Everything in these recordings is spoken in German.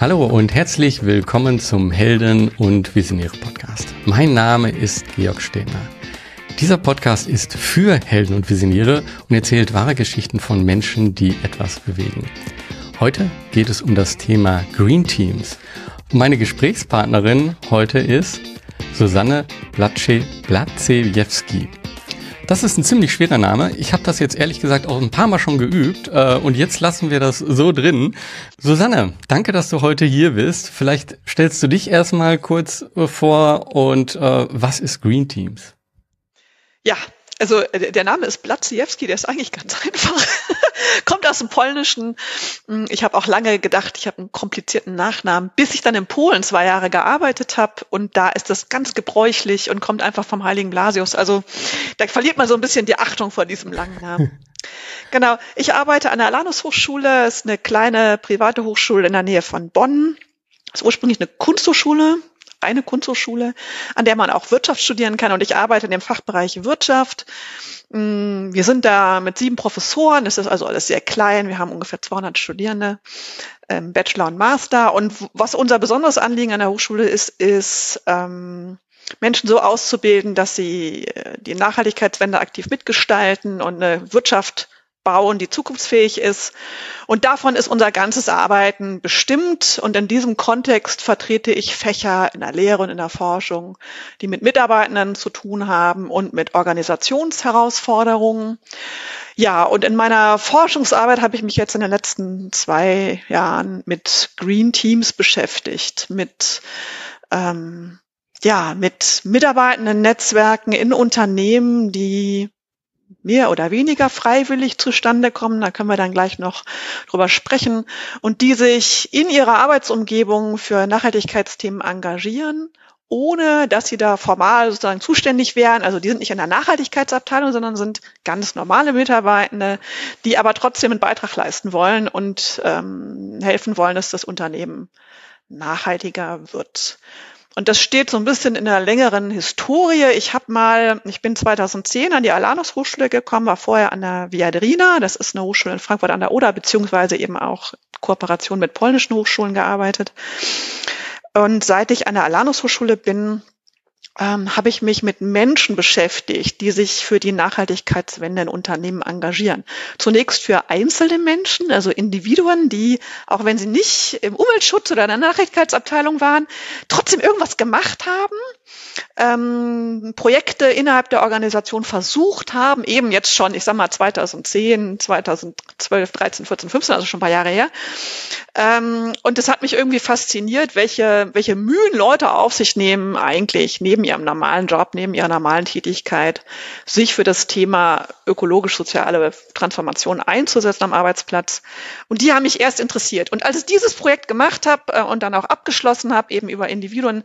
Hallo und herzlich willkommen zum Helden und Visionäre Podcast. Mein Name ist Georg Stehner. Dieser Podcast ist für Helden und Visionäre und erzählt wahre Geschichten von Menschen, die etwas bewegen. Heute geht es um das Thema Green Teams. Und meine Gesprächspartnerin heute ist Susanne Blazejewski. Das ist ein ziemlich schwerer Name. Ich habe das jetzt ehrlich gesagt auch ein paar Mal schon geübt und jetzt lassen wir das so drin. Susanne, danke, dass du heute hier bist. Vielleicht stellst du dich erstmal kurz vor und was ist Green Teams? Ja, also der Name ist Blazejewski, der ist eigentlich ganz einfach. Kommt aus dem Polnischen. Ich habe auch lange gedacht, ich habe einen komplizierten Nachnamen, bis ich dann in Polen 2 Jahre gearbeitet habe. Und da ist das ganz gebräuchlich und kommt einfach vom heiligen Blasius. Also da verliert man so ein bisschen die Achtung vor diesem langen Namen. Genau, ich arbeite an der Alanus-Hochschule. Das ist eine kleine private Hochschule in der Nähe von Bonn. Das ist ursprünglich eine Kunsthochschule. Eine Kunsthochschule, an der man auch Wirtschaft studieren kann. Und ich arbeite in dem Fachbereich Wirtschaft. Wir sind da mit 7 Professoren. Es ist also alles sehr klein. Wir haben ungefähr 200 Studierende, Bachelor und Master. Und was unser besonderes Anliegen an der Hochschule ist, ist Menschen so auszubilden, dass sie die Nachhaltigkeitswende aktiv mitgestalten und eine Wirtschaft bauen, die zukunftsfähig ist. Und davon ist unser ganzes Arbeiten bestimmt. Und in diesem Kontext vertrete ich Fächer in der Lehre und in der Forschung, die mit Mitarbeitenden zu tun haben und mit Organisationsherausforderungen. Ja, und in meiner Forschungsarbeit habe ich mich jetzt in den letzten 2 Jahren mit Green Teams beschäftigt, mit mitarbeitenden Netzwerken in Unternehmen, die mehr oder weniger freiwillig zustande kommen, da können wir dann gleich noch drüber sprechen, und die sich in ihrer Arbeitsumgebung für Nachhaltigkeitsthemen engagieren, ohne dass sie da formal sozusagen zuständig wären. Also die sind nicht in der Nachhaltigkeitsabteilung, sondern sind ganz normale Mitarbeitende, die aber trotzdem einen Beitrag leisten wollen und helfen wollen, dass das Unternehmen nachhaltiger wird. Und das steht so ein bisschen in einer längeren Historie. Ich bin 2010 an die Alanus-Hochschule gekommen, war vorher an der Viadrina. Das ist eine Hochschule in Frankfurt an der Oder, beziehungsweise eben auch in Kooperation mit polnischen Hochschulen gearbeitet. Und seit ich an der Alanus-Hochschule bin, habe ich mich mit Menschen beschäftigt, die sich für die Nachhaltigkeitswende in Unternehmen engagieren. Zunächst für einzelne Menschen, also Individuen, die, auch wenn sie nicht im Umweltschutz oder in der Nachhaltigkeitsabteilung waren, trotzdem irgendwas gemacht haben, Projekte innerhalb der Organisation versucht haben, eben jetzt schon, 2010, 2012, 13, 14, 15, also schon ein paar Jahre her. Und das hat mich irgendwie fasziniert, welche Mühen Leute auf sich nehmen eigentlich, neben ihrem normalen Job, neben ihrer normalen Tätigkeit, sich für das Thema ökologisch-soziale Transformation einzusetzen am Arbeitsplatz. Und die haben mich erst interessiert. Und als ich dieses Projekt gemacht habe und dann auch abgeschlossen habe, eben über Individuen,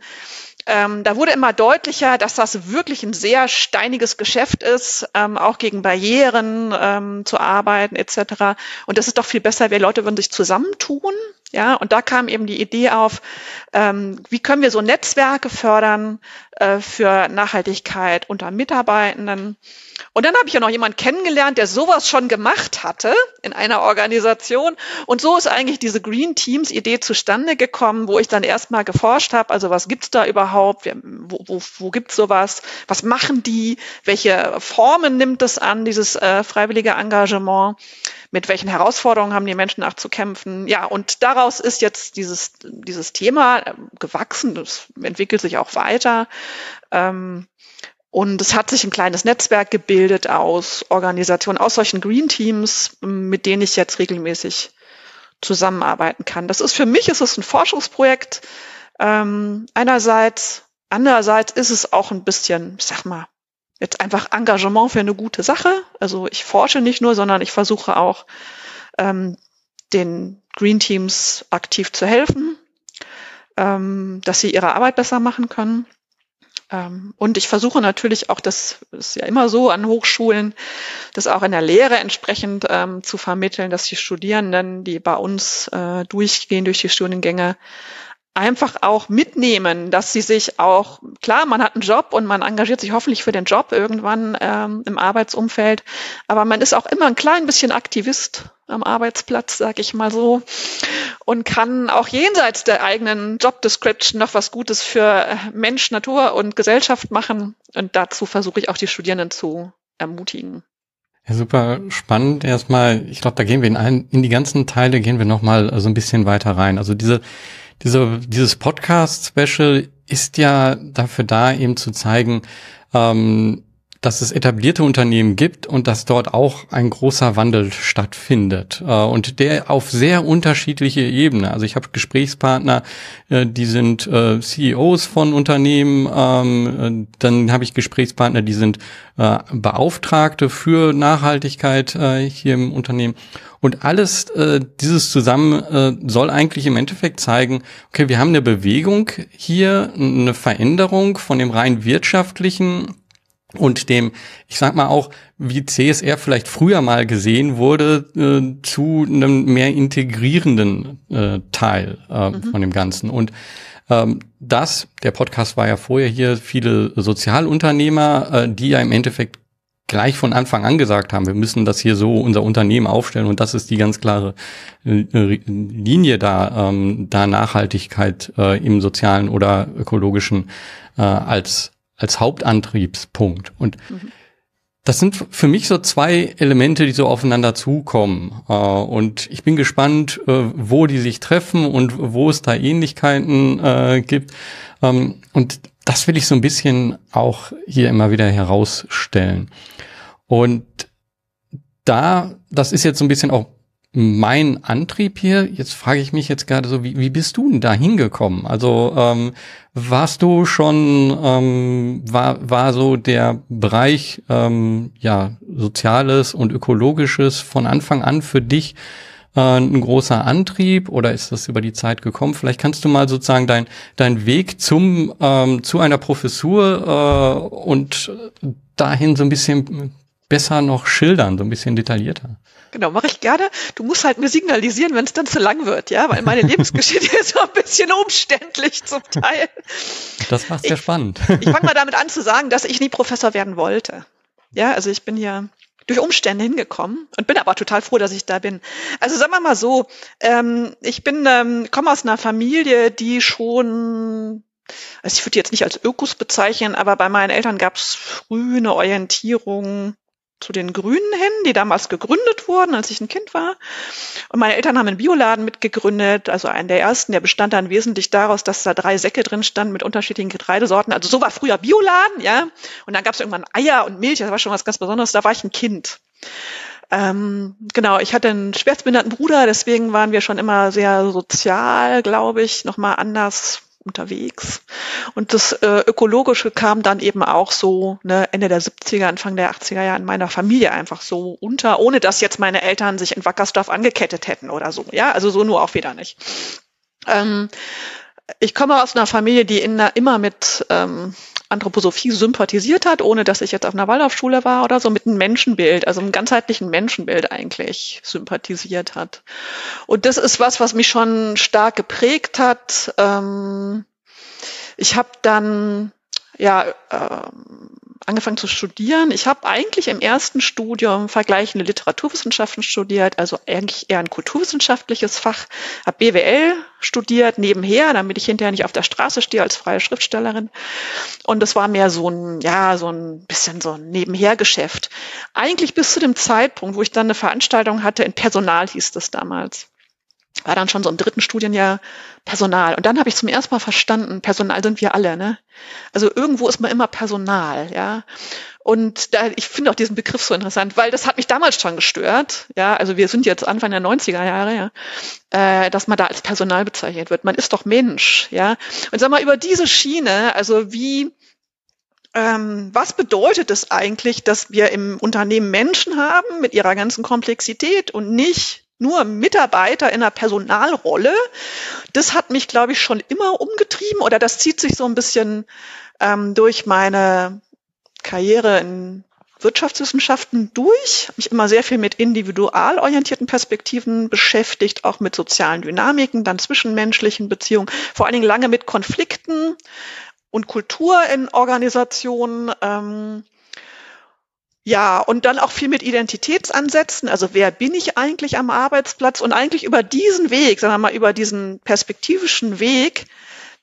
da wurde immer deutlicher, dass das wirklich ein sehr steiniges Geschäft ist, auch gegen Barrieren zu arbeiten etc. Und das ist doch viel besser, wenn Leute würden sich zusammentun. Ja, und da kam eben die Idee auf, wie können wir so Netzwerke fördern für Nachhaltigkeit unter Mitarbeitenden. Und dann habe ich ja noch jemanden kennengelernt, der sowas schon gemacht hatte in einer Organisation. Und so ist eigentlich diese Green Teams Idee zustande gekommen, wo ich dann erstmal geforscht habe, also was gibt's da überhaupt, wo gibt's sowas, was machen die, welche Formen nimmt es an, dieses freiwillige Engagement, mit welchen Herausforderungen haben die Menschen auch zu kämpfen. Ja, und daraus ist jetzt dieses Thema gewachsen, das entwickelt sich auch weiter. Und es hat sich ein kleines Netzwerk gebildet aus Organisationen, aus solchen Green Teams, mit denen ich jetzt regelmäßig zusammenarbeiten kann. Für mich ist es ein Forschungsprojekt einerseits. Andererseits ist es auch ein bisschen, jetzt einfach Engagement für eine gute Sache. Also ich forsche nicht nur, sondern ich versuche auch, den Green Teams aktiv zu helfen, dass sie ihre Arbeit besser machen können. Und ich versuche natürlich auch, das ist ja immer so an Hochschulen, das auch in der Lehre entsprechend zu vermitteln, dass die Studierenden, die bei uns durchgehen durch die Studiengänge, einfach auch mitnehmen, dass sie sich auch, klar, man hat einen Job und man engagiert sich hoffentlich für den Job irgendwann im Arbeitsumfeld, aber man ist auch immer ein klein bisschen Aktivist am Arbeitsplatz, sag ich mal so. und kann auch jenseits der eigenen Job Description noch was Gutes für Mensch, Natur und Gesellschaft machen. Und dazu versuche ich auch die Studierenden zu ermutigen. Ja, super spannend. Erstmal, ich glaube, da gehen wir in die ganzen Teile gehen wir nochmal so ein bisschen weiter rein. Also dieses Podcast-Special ist ja dafür da, eben zu zeigen, dass es etablierte Unternehmen gibt und dass dort auch ein großer Wandel stattfindet. Und der auf sehr unterschiedliche Ebene. Also ich habe Gesprächspartner, die sind CEOs von Unternehmen. Dann habe ich Gesprächspartner, die sind Beauftragte für Nachhaltigkeit hier im Unternehmen. Und alles dieses zusammen soll eigentlich im Endeffekt zeigen, okay, wir haben eine Bewegung hier, eine Veränderung von dem rein wirtschaftlichen und dem, ich sag mal auch, wie CSR vielleicht früher mal gesehen wurde, zu einem mehr integrierenden Teil von dem Ganzen. Und der Podcast war ja vorher hier, viele Sozialunternehmer, die ja im Endeffekt gleich von Anfang an gesagt haben, wir müssen das hier so unser Unternehmen aufstellen und das ist die ganz klare Linie da, da Nachhaltigkeit im sozialen oder ökologischen als Hauptantriebspunkt. Und das sind für mich so zwei Elemente, die so aufeinander zukommen. Und ich bin gespannt, wo die sich treffen und wo es da Ähnlichkeiten gibt. Und das will ich so ein bisschen auch hier immer wieder herausstellen. Und das ist jetzt so ein bisschen auch mein Antrieb hier. Jetzt frage ich mich jetzt gerade so, wie bist du denn da hingekommen? Also warst du schon, war so der Bereich Soziales und Ökologisches von Anfang an für dich ein großer Antrieb oder ist das über die Zeit gekommen? Vielleicht kannst du mal sozusagen dein Weg zu einer Professur und dahin so ein bisschen besser noch schildern, so ein bisschen detaillierter. Genau, mache ich gerne. Du musst halt mir signalisieren, wenn es dann zu lang wird, ja, weil meine Lebensgeschichte ist so ein bisschen umständlich zum Teil. Das macht's ja spannend. Ich fange mal damit an zu sagen, dass ich nie Professor werden wollte. Ja, also ich bin hier durch Umstände hingekommen und bin aber total froh, dass ich da bin. Also sagen wir mal so, ich komme aus einer Familie, die schon, also ich würde die jetzt nicht als Ökos bezeichnen, aber bei meinen Eltern gab es früh eine Orientierung zu den Grünen hin, die damals gegründet wurden, als ich ein Kind war. Und meine Eltern haben einen Bioladen mitgegründet, also einen der ersten, der bestand dann wesentlich daraus, dass da 3 Säcke drin standen mit unterschiedlichen Getreidesorten. Also so war früher Bioladen, ja. Und dann gab es irgendwann Eier und Milch, das war schon was ganz Besonderes, da war ich ein Kind. Genau, ich hatte einen schwerstbehinderten Bruder, deswegen waren wir schon immer sehr sozial, glaube ich, nochmal anders unterwegs. Und das Ökologische kam dann eben auch so, ne, Ende der 70er, Anfang der 80er Jahre in meiner Familie einfach so unter, ohne dass jetzt meine Eltern sich in Wackersdorf angekettet hätten oder so. Ja, also so nur auch wieder nicht. Ich komme aus einer Familie, die immer mit Anthroposophie sympathisiert hat, ohne dass ich jetzt auf einer Waldorfschule war oder so, mit einem Menschenbild, also einem ganzheitlichen Menschenbild eigentlich sympathisiert hat. Und das ist was mich schon stark geprägt hat. Ich habe dann angefangen zu studieren. Ich habe eigentlich im ersten Studium vergleichende Literaturwissenschaften studiert, also eigentlich eher ein kulturwissenschaftliches Fach. Habe BWL studiert nebenher, damit ich hinterher nicht auf der Straße stehe als freie Schriftstellerin. Und das war mehr so ein Nebenhergeschäft. Eigentlich bis zu dem Zeitpunkt, wo ich dann eine Veranstaltung hatte, in Personal hieß das damals. War dann schon so im 3. Studienjahr Personal. Und dann habe ich zum ersten Mal verstanden, Personal sind wir alle, ne? Also irgendwo ist man immer Personal, ja. Und ich finde auch diesen Begriff so interessant, weil das hat mich damals schon gestört, ja. Also wir sind jetzt Anfang der 90er Jahre, ja, dass man da als Personal bezeichnet wird. Man ist doch Mensch, ja. Und sag mal, über diese Schiene, also was bedeutet es eigentlich, dass wir im Unternehmen Menschen haben mit ihrer ganzen Komplexität und nicht nur Mitarbeiter in einer Personalrolle, das hat mich, glaube ich, schon immer umgetrieben oder das zieht sich so ein bisschen durch meine Karriere in Wirtschaftswissenschaften durch. Ich habe mich immer sehr viel mit individual orientierten Perspektiven beschäftigt, auch mit sozialen Dynamiken, dann zwischenmenschlichen Beziehungen, vor allen Dingen lange mit Konflikten und Kultur in Organisationen. Ja, und dann auch viel mit Identitätsansätzen. Also wer bin ich eigentlich am Arbeitsplatz? Und eigentlich über diesen Weg, sagen wir mal über diesen perspektivischen Weg,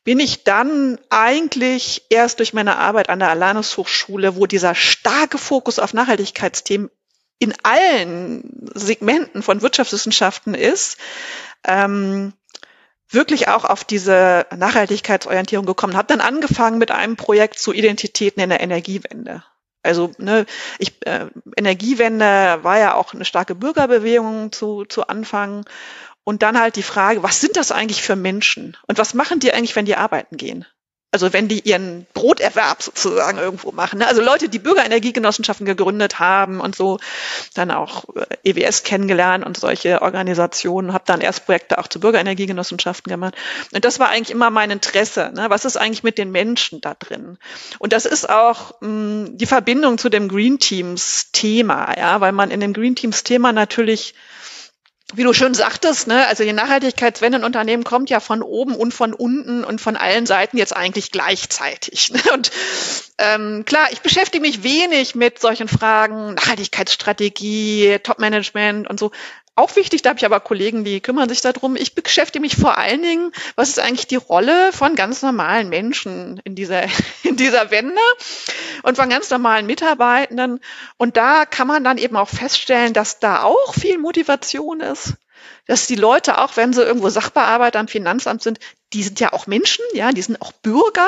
bin ich dann eigentlich erst durch meine Arbeit an der Alanus-Hochschule, wo dieser starke Fokus auf Nachhaltigkeitsthemen in allen Segmenten von Wirtschaftswissenschaften ist, wirklich auch auf diese Nachhaltigkeitsorientierung gekommen. Habe dann angefangen mit einem Projekt zu Identitäten in der Energiewende. Also Energiewende war ja auch eine starke Bürgerbewegung zu Anfang. Und dann halt die Frage, was sind das eigentlich für Menschen? Und was machen die eigentlich, wenn die arbeiten gehen? Also wenn die ihren Broterwerb sozusagen irgendwo machen. Also Leute, die Bürgerenergiegenossenschaften gegründet haben und so, dann auch EWS kennengelernt und solche Organisationen, habe dann erst Projekte auch zu Bürgerenergiegenossenschaften gemacht. Und das war eigentlich immer mein Interesse. Ne? Was ist eigentlich mit den Menschen da drin? Und das ist auch die Verbindung zu dem Green Teams Thema, ja, weil man in dem Green Teams Thema natürlich, wie du schön sagtest, ne, also die Nachhaltigkeitswende in Unternehmen kommt ja von oben und von unten und von allen Seiten jetzt eigentlich gleichzeitig. Ne? Und klar, ich beschäftige mich wenig mit solchen Fragen, Nachhaltigkeitsstrategie, Topmanagement und so. Auch wichtig, da habe ich aber Kollegen, die kümmern sich darum. Ich beschäftige mich vor allen Dingen, was ist eigentlich die Rolle von ganz normalen Menschen in dieser Wende und von ganz normalen Mitarbeitenden. Und da kann man dann eben auch feststellen, dass da auch viel Motivation ist, dass die Leute, auch wenn sie irgendwo Sachbearbeiter am Finanzamt sind, die sind ja auch Menschen, ja, die sind auch Bürger,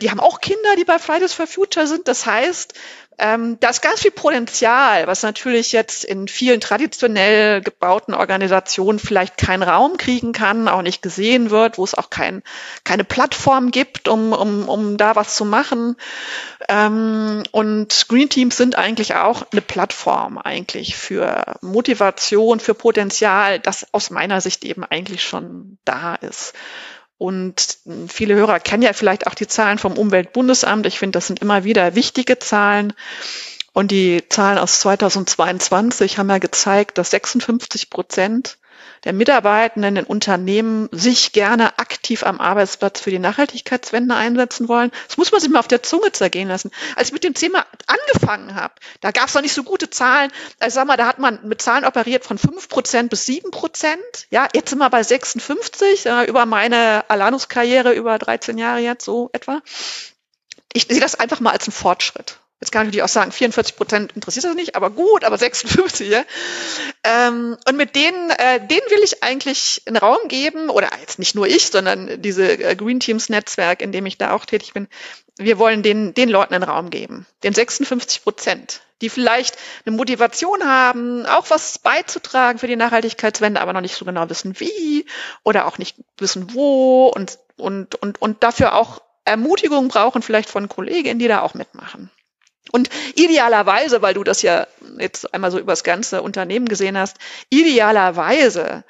die haben auch Kinder, die bei Fridays for Future sind. Das heißt, da ist ganz viel Potenzial, was natürlich jetzt in vielen traditionell gebauten Organisationen vielleicht keinen Raum kriegen kann, auch nicht gesehen wird, wo es auch keine Plattform gibt, um da was zu machen. Und Green Teams sind eigentlich auch eine Plattform eigentlich für Motivation, für Potenzial, das aus meiner Sicht eben eigentlich schon da ist. Und viele Hörer kennen ja vielleicht auch die Zahlen vom Umweltbundesamt. Ich finde, das sind immer wieder wichtige Zahlen. Und die Zahlen aus 2022 haben ja gezeigt, dass 56% der Mitarbeitenden in Unternehmen sich gerne aktiv am Arbeitsplatz für die Nachhaltigkeitswende einsetzen wollen. Das muss man sich mal auf der Zunge zergehen lassen. Als ich mit dem Thema angefangen habe, da gab es noch nicht so gute Zahlen. Also sag mal, da hat man mit Zahlen operiert von 5% bis 7%. Ja, jetzt sind wir bei 56, über meine Alanus-Karriere, über 13 Jahre jetzt so etwa. Ich sehe das einfach mal als einen Fortschritt. Jetzt kann ich natürlich auch sagen, 44% interessiert das nicht, aber gut, aber 56, ja. Und mit denen will ich eigentlich einen Raum geben, oder jetzt nicht nur ich, sondern diese Green Teams Netzwerk, in dem ich da auch tätig bin. Wir wollen den Leuten einen Raum geben, den 56%, die vielleicht eine Motivation haben, auch was beizutragen für die Nachhaltigkeitswende, aber noch nicht so genau wissen, wie, oder auch nicht wissen, wo, und dafür auch Ermutigung brauchen, vielleicht von Kolleginnen, die da auch mitmachen. Und idealerweise, weil du das ja jetzt einmal so übers ganze Unternehmen gesehen hast, idealerweise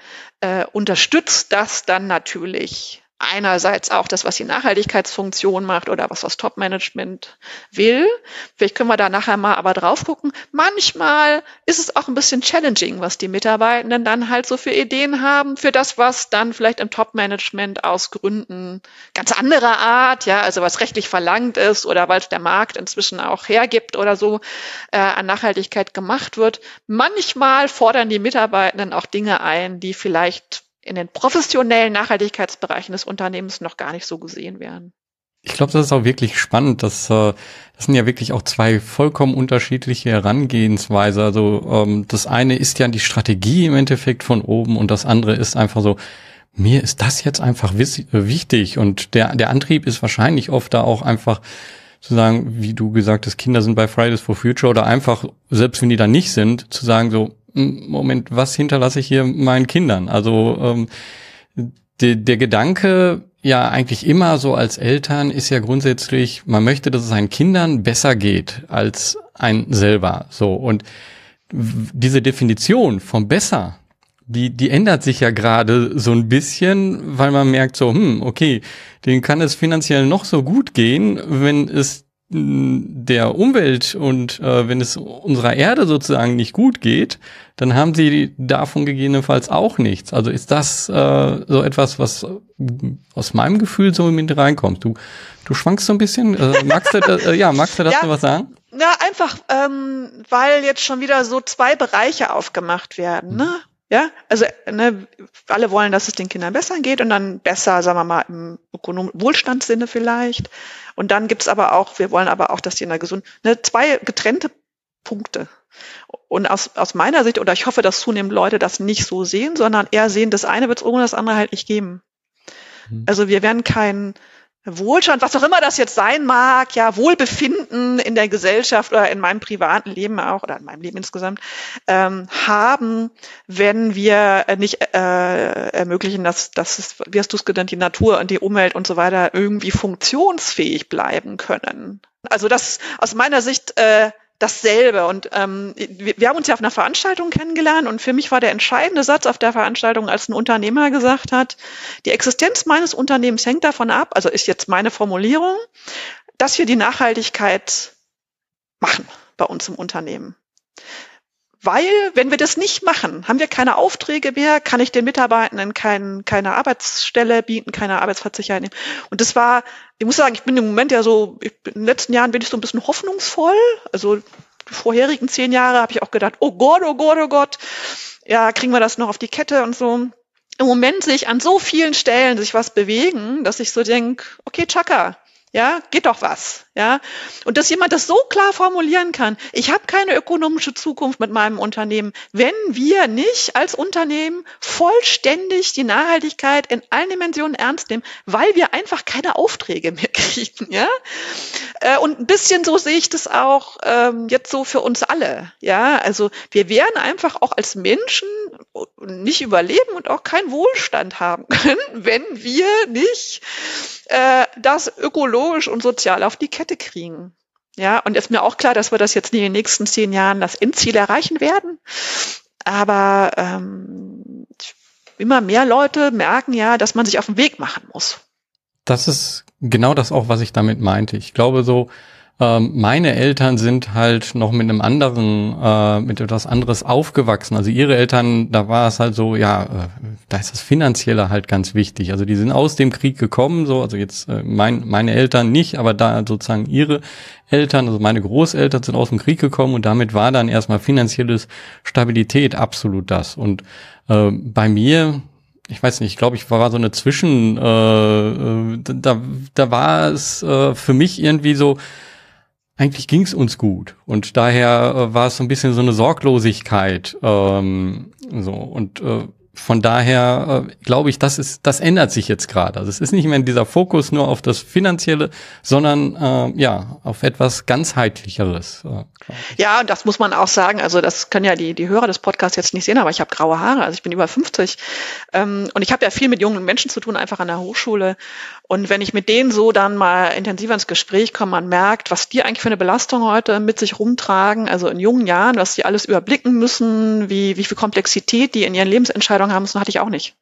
unterstützt das dann natürlich einerseits auch das, was die Nachhaltigkeitsfunktion macht oder was das Top-Management will. Vielleicht können wir da nachher mal aber drauf gucken. Manchmal ist es auch ein bisschen challenging, was die Mitarbeitenden dann halt so für Ideen haben, für das, was dann vielleicht im Top-Management aus Gründen ganz anderer Art, ja, also was rechtlich verlangt ist oder weil es der Markt inzwischen auch hergibt oder so, an Nachhaltigkeit gemacht wird. Manchmal fordern die Mitarbeitenden auch Dinge ein, die vielleicht in den professionellen Nachhaltigkeitsbereichen des Unternehmens noch gar nicht so gesehen werden. Ich glaube, das ist auch wirklich spannend. Das sind ja wirklich auch zwei vollkommen unterschiedliche Herangehensweise. Also das eine ist ja die Strategie im Endeffekt von oben und das andere ist einfach so, mir ist das jetzt einfach wichtig. Und der Antrieb ist wahrscheinlich oft da auch einfach zu sagen, wie du gesagt hast, Kinder sind bei Fridays for Future oder einfach, selbst wenn die da nicht sind, zu sagen so, Moment, was hinterlasse ich hier meinen Kindern? Also der Gedanke ja eigentlich immer so als Eltern ist ja grundsätzlich, man möchte, dass es seinen Kindern besser geht als ein selber. So, und diese Definition vom besser, die ändert sich ja gerade so ein bisschen, weil man merkt so, okay, denen kann es finanziell noch so gut gehen, wenn es der Umwelt und wenn es unserer Erde sozusagen nicht gut geht, dann haben sie davon gegebenenfalls auch nichts. Also ist das so etwas, was aus meinem Gefühl so mit reinkommt? Du schwankst so ein bisschen. Magst du dazu was sagen? Ja, einfach, weil jetzt schon wieder so zwei Bereiche aufgemacht werden, ne? Ja, also ne, alle wollen, dass es den Kindern besser geht und dann besser, sagen wir mal, im ökonomischen Wohlstandssinne vielleicht. Und dann gibt's aber auch, wir wollen aber auch, dass die in der Gesundheit, ne, zwei getrennte Punkte. Und aus meiner Sicht, oder ich hoffe, dass zunehmend Leute das nicht so sehen, sondern eher sehen, das eine wird es ohne das andere halt nicht geben. Also wir werden keinen Wohlstand, was auch immer das jetzt sein mag, ja, Wohlbefinden in der Gesellschaft oder in meinem privaten Leben auch oder in meinem Leben insgesamt haben, wenn wir nicht ermöglichen, dass wie hast du es genannt, die Natur und die Umwelt und so weiter irgendwie funktionsfähig bleiben können. Also das ist aus meiner Sicht dasselbe. Und wir haben uns ja auf einer Veranstaltung kennengelernt und für mich war der entscheidende Satz auf der Veranstaltung, als ein Unternehmer gesagt hat, die Existenz meines Unternehmens hängt davon ab, also ist jetzt meine Formulierung, dass wir die Nachhaltigkeit machen bei uns im Unternehmen. Weil, wenn wir das nicht machen, haben wir keine Aufträge mehr, kann ich den Mitarbeitenden keine Arbeitsstelle bieten, keine Arbeitsplatzsicherheit nehmen. Und das war, ich muss sagen, ich bin im Moment ja so, in den letzten Jahren bin ich so ein bisschen hoffnungsvoll. Also die vorherigen 10 Jahre habe ich auch gedacht, oh Gott, oh Gott, oh Gott, ja, kriegen wir das noch auf die Kette und so. Im Moment sehe ich an so vielen Stellen sich was bewegen, dass ich so denke, okay, Chaka. Ja, geht doch was, ja. Und dass jemand das so klar formulieren kann, ich habe keine ökonomische Zukunft mit meinem Unternehmen, wenn wir nicht als Unternehmen vollständig die Nachhaltigkeit in allen Dimensionen ernst nehmen, weil wir einfach keine Aufträge mehr kriegen, ja. Und ein bisschen so sehe ich das auch jetzt so für uns alle, ja. Also wir werden einfach auch als Menschen nicht überleben und auch keinen Wohlstand haben können, wenn wir nicht das ökologisch und sozial auf die Kette kriegen. Ja, und ist mir auch klar, dass wir das jetzt in den nächsten 10 Jahren das Endziel erreichen werden. Aber immer mehr Leute merken ja, dass man sich auf den Weg machen muss. Das ist genau das auch, was ich damit meinte. Ich glaube so, meine Eltern sind halt noch mit einem anderen, mit etwas anderes aufgewachsen. Also ihre Eltern, da war es halt so, ja, da ist das Finanzielle halt ganz wichtig. Also die sind aus dem Krieg gekommen, so, also jetzt meine Eltern nicht, aber da sozusagen ihre Eltern, also meine Großeltern sind aus dem Krieg gekommen und damit war dann erstmal finanzielle Stabilität absolut das. Und bei mir, ich weiß nicht, ich glaube, ich war so eine Zwischen, da war es für mich irgendwie so, eigentlich ging's uns gut und daher war es so ein bisschen so eine Sorglosigkeit, so und von daher glaube ich, das ändert sich jetzt gerade. Also es ist nicht mehr dieser Fokus nur auf das Finanzielle, sondern ja auf etwas ganzheitlicheres. Ja, und das muss man auch sagen. Also das können ja die Hörer des Podcasts jetzt nicht sehen, aber ich habe graue Haare. Also ich bin über 50 und ich habe ja viel mit jungen Menschen zu tun, einfach an der Hochschule. Und wenn ich mit denen so dann mal intensiver ins Gespräch komme, man merkt, was die eigentlich für eine Belastung heute mit sich rumtragen, also in jungen Jahren, was die alles überblicken müssen, wie viel Komplexität die in ihren Lebensentscheidungen haben müssen, hatte ich auch nicht.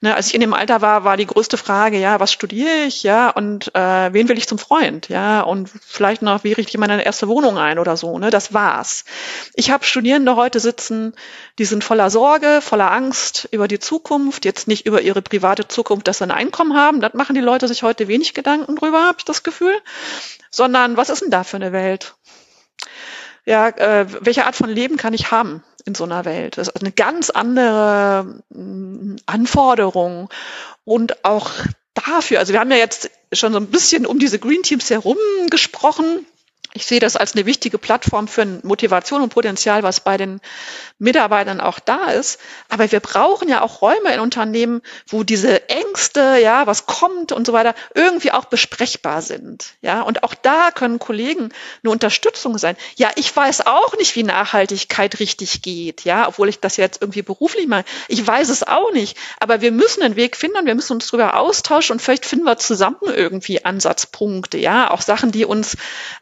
Ne, als ich in dem Alter war, war die größte Frage, ja, was studiere ich, ja, und wen will ich zum Freund, ja, und vielleicht noch, wie richte ich meine erste Wohnung ein oder so, ne, das war's. Ich habe Studierende heute sitzen, die sind voller Sorge, voller Angst über die Zukunft, jetzt nicht über ihre private Zukunft, dass sie ein Einkommen haben, das machen die Leute sich heute wenig Gedanken drüber, habe ich das Gefühl, sondern was ist denn da für eine Welt? Ja, welche Art von Leben kann ich haben in so einer Welt? Das ist eine ganz andere Anforderung und auch dafür, also wir haben ja jetzt schon so ein bisschen um diese Green Teams herum gesprochen. Ich sehe das als eine wichtige Plattform für Motivation und Potenzial, was bei den Mitarbeitern auch da ist. Aber wir brauchen ja auch Räume in Unternehmen, wo diese Ängste, ja, was kommt und so weiter, irgendwie auch besprechbar sind. Ja, und auch da können Kollegen eine Unterstützung sein. Ja, ich weiß auch nicht, wie Nachhaltigkeit richtig geht, ja, obwohl ich das jetzt irgendwie beruflich mache. Ich weiß es auch nicht. Aber wir müssen einen Weg finden und wir müssen uns darüber austauschen und vielleicht finden wir zusammen irgendwie Ansatzpunkte, ja, auch Sachen, die uns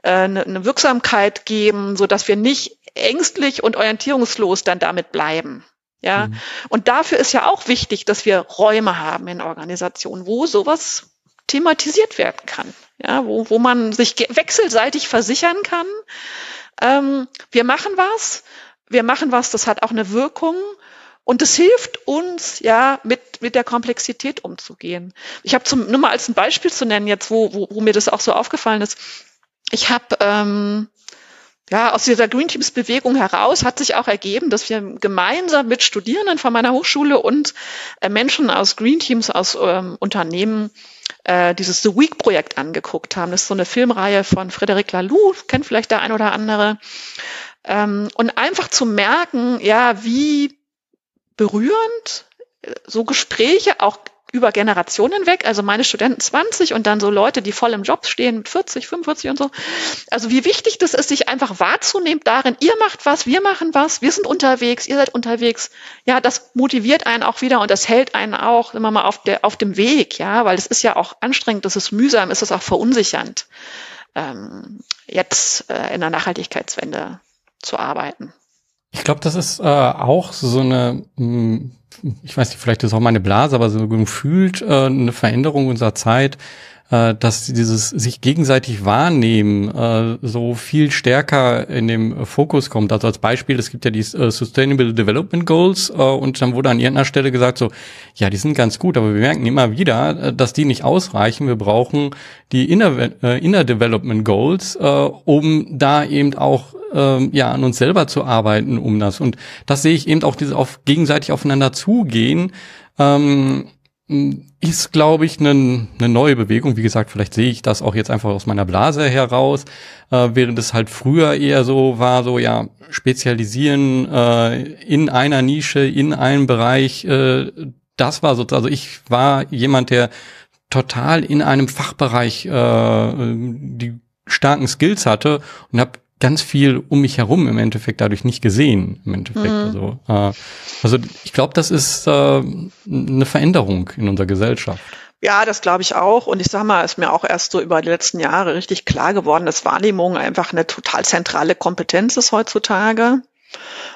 eine Wirksamkeit geben, so dass wir nicht ängstlich und orientierungslos dann damit bleiben. Ja, und dafür ist ja auch wichtig, dass wir Räume haben in Organisationen, wo sowas thematisiert werden kann, ja, wo man sich wechselseitig versichern kann, wir machen was, das hat auch eine Wirkung und das hilft uns, ja, mit der Komplexität umzugehen. Ich habe nur mal als ein Beispiel zu nennen jetzt, wo mir das auch so aufgefallen ist. Ich habe aus dieser Green Teams Bewegung heraus hat sich auch ergeben, dass wir gemeinsam mit Studierenden von meiner Hochschule und Menschen aus Green Teams, aus Unternehmen, dieses The Week Projekt angeguckt haben. Das ist so eine Filmreihe von Frederic Laloux, kennt vielleicht der ein oder andere. Und einfach zu merken, ja, wie berührend so Gespräche auch über Generationen weg, also meine Studenten 20 und dann so Leute, die voll im Job stehen mit 40, 45 und so. Also wie wichtig das ist, sich einfach wahrzunehmen darin, ihr macht was, wir machen was, wir sind unterwegs, ihr seid unterwegs. Ja, das motiviert einen auch wieder und das hält einen auch immer mal auf dem Weg, ja, weil es ist ja auch anstrengend, das ist mühsam, es ist auch verunsichernd, in der Nachhaltigkeitswende zu arbeiten. Ich glaube, das ist auch so eine, ich weiß nicht, vielleicht ist auch meine Blase, aber so gefühlt eine Veränderung unserer Zeit, dass dieses sich gegenseitig wahrnehmen so viel stärker in dem Fokus kommt. Also als Beispiel, es gibt ja die Sustainable Development Goals und dann wurde an irgendeiner Stelle gesagt so, ja, die sind ganz gut, aber wir merken immer wieder, dass die nicht ausreichen. Wir brauchen die Inner Development Goals, um da eben auch an uns selber zu arbeiten, um das. Und das sehe ich eben auch, dieses auf gegenseitig aufeinander zugehen, ist, glaube ich, eine neue Bewegung. Wie gesagt, vielleicht sehe ich das auch jetzt einfach aus meiner Blase heraus, während es halt früher eher so war, so ja, spezialisieren in einer Nische, in einem Bereich. Das war so, also ich war jemand, der total in einem Fachbereich die starken Skills hatte und habe ganz viel um mich herum im Endeffekt dadurch nicht gesehen, im Endeffekt. Mhm. Also ich glaube, das ist eine Veränderung in unserer Gesellschaft. Ja, das glaube ich auch. Und ich sag mal, ist mir auch erst so über die letzten Jahre richtig klar geworden, dass Wahrnehmung einfach eine total zentrale Kompetenz ist heutzutage.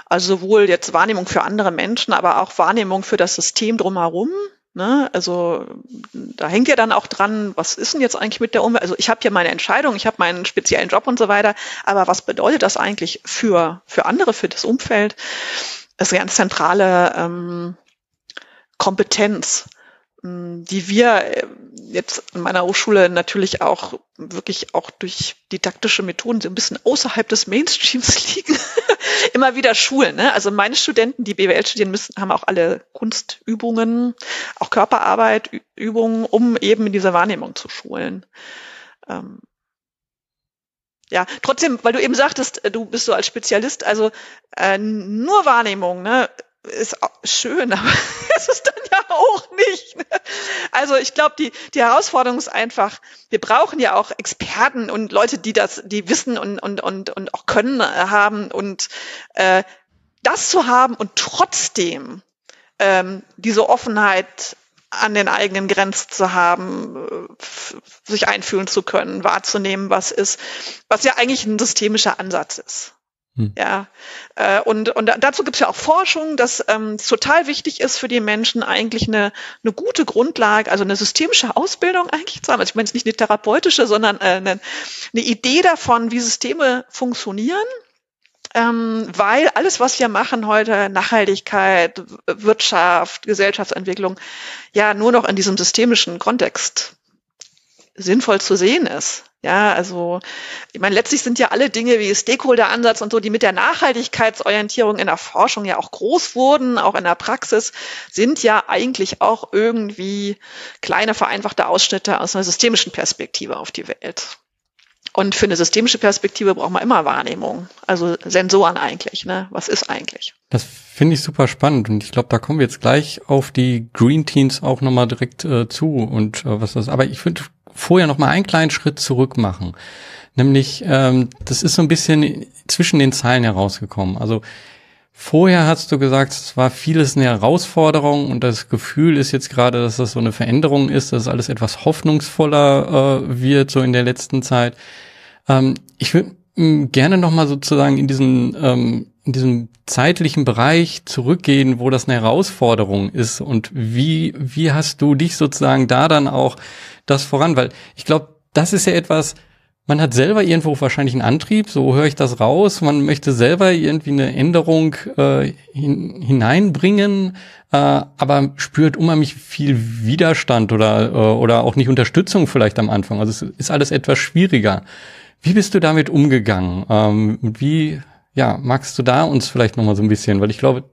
Also sowohl jetzt Wahrnehmung für andere Menschen, aber auch Wahrnehmung für das System drumherum. Ne? Also da hängt ja dann auch dran, was ist denn jetzt eigentlich mit der Umwelt? Also ich habe hier meine Entscheidung, ich habe meinen speziellen Job und so weiter, aber was bedeutet das eigentlich für andere, für das Umfeld? Das ist eine ganz zentrale Kompetenz, die wir jetzt an meiner Hochschule natürlich auch wirklich auch durch didaktische Methoden so ein bisschen außerhalb des Mainstreams liegen, immer wieder schulen. Ne? Also meine Studenten, die BWL studieren müssen, haben auch alle Kunstübungen, auch Körperarbeit, Übungen, um eben in dieser Wahrnehmung zu schulen. Ja, trotzdem, weil du eben sagtest, du bist so als Spezialist, also nur Wahrnehmung, ne? Ist schön, aber es ist dann ja auch nicht. Also ich glaube, die Herausforderung ist einfach, wir brauchen ja auch Experten und Leute, die Wissen und auch Können haben und das zu haben und trotzdem diese Offenheit an den eigenen Grenzen zu haben, sich einfühlen zu können, wahrzunehmen, was ist, was ja eigentlich ein systemischer Ansatz ist. Ja, und dazu gibt es ja auch Forschung, dass es total wichtig ist für die Menschen, eigentlich eine gute Grundlage, also eine systemische Ausbildung eigentlich zu haben. Also ich meine jetzt nicht eine therapeutische, sondern eine Idee davon, wie Systeme funktionieren, weil alles, was wir machen heute, Nachhaltigkeit, Wirtschaft, Gesellschaftsentwicklung, ja nur noch in diesem systemischen Kontext sinnvoll zu sehen ist. Ja, also ich meine, letztlich sind ja alle Dinge wie Stakeholder-Ansatz und so, die mit der Nachhaltigkeitsorientierung in der Forschung ja auch groß wurden, auch in der Praxis, sind ja eigentlich auch irgendwie kleine vereinfachte Ausschnitte aus einer systemischen Perspektive auf die Welt. Und für eine systemische Perspektive braucht man immer Wahrnehmung, also Sensoren eigentlich, ne? Was ist eigentlich? Das finde ich super spannend und ich glaube, da kommen wir jetzt gleich auf die Green Teams auch nochmal direkt zu und was das. Aber ich finde vorher nochmal einen kleinen Schritt zurück machen, nämlich das ist so ein bisschen zwischen den Zeilen herausgekommen. Also vorher hast du gesagt, es war vieles eine Herausforderung und das Gefühl ist jetzt gerade, dass das so eine Veränderung ist, dass alles etwas hoffnungsvoller wird, so in der letzten Zeit. Ich würde gerne nochmal sozusagen in diesen in diesem zeitlichen Bereich zurückgehen, wo das eine Herausforderung ist, und wie hast du dich sozusagen da dann auch das voran? Weil ich glaube, das ist ja etwas, man hat selber irgendwo wahrscheinlich einen Antrieb, so höre ich das raus, man möchte selber irgendwie eine Änderung hineinbringen, aber spürt unheimlich viel Widerstand oder auch nicht Unterstützung vielleicht am Anfang. Also es ist alles etwas schwieriger. Wie bist du damit umgegangen? Magst du da uns vielleicht nochmal so ein bisschen, weil ich glaube,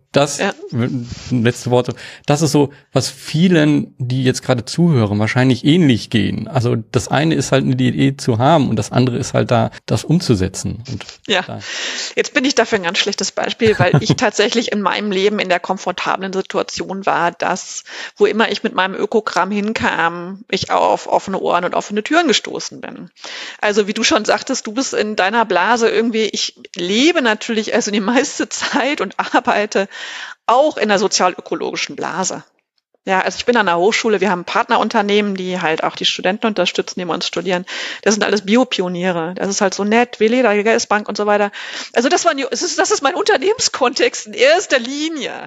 letzte Worte, das ist so, was vielen, die jetzt gerade zuhören, wahrscheinlich ähnlich gehen. Also das eine ist halt eine Idee zu haben und das andere ist halt da, das umzusetzen. Und jetzt bin ich dafür ein ganz schlechtes Beispiel, weil ich tatsächlich in meinem Leben in der komfortablen Situation war, dass, wo immer ich mit meinem Ökogramm hinkam, ich auf offene Ohren und offene Türen gestoßen bin. Also wie du schon sagtest, du bist in deiner Blase irgendwie, ich lebe natürlich also die meiste Zeit und arbeite auch in der sozialökologischen Blase. Ja, also ich bin an der Hochschule, wir haben Partnerunternehmen, die halt auch die Studenten unterstützen, die bei uns studieren. Das sind alles Biopioniere. Das ist halt so nett, Weleda, GLS Bank und so weiter. Also das ist mein Unternehmenskontext in erster Linie.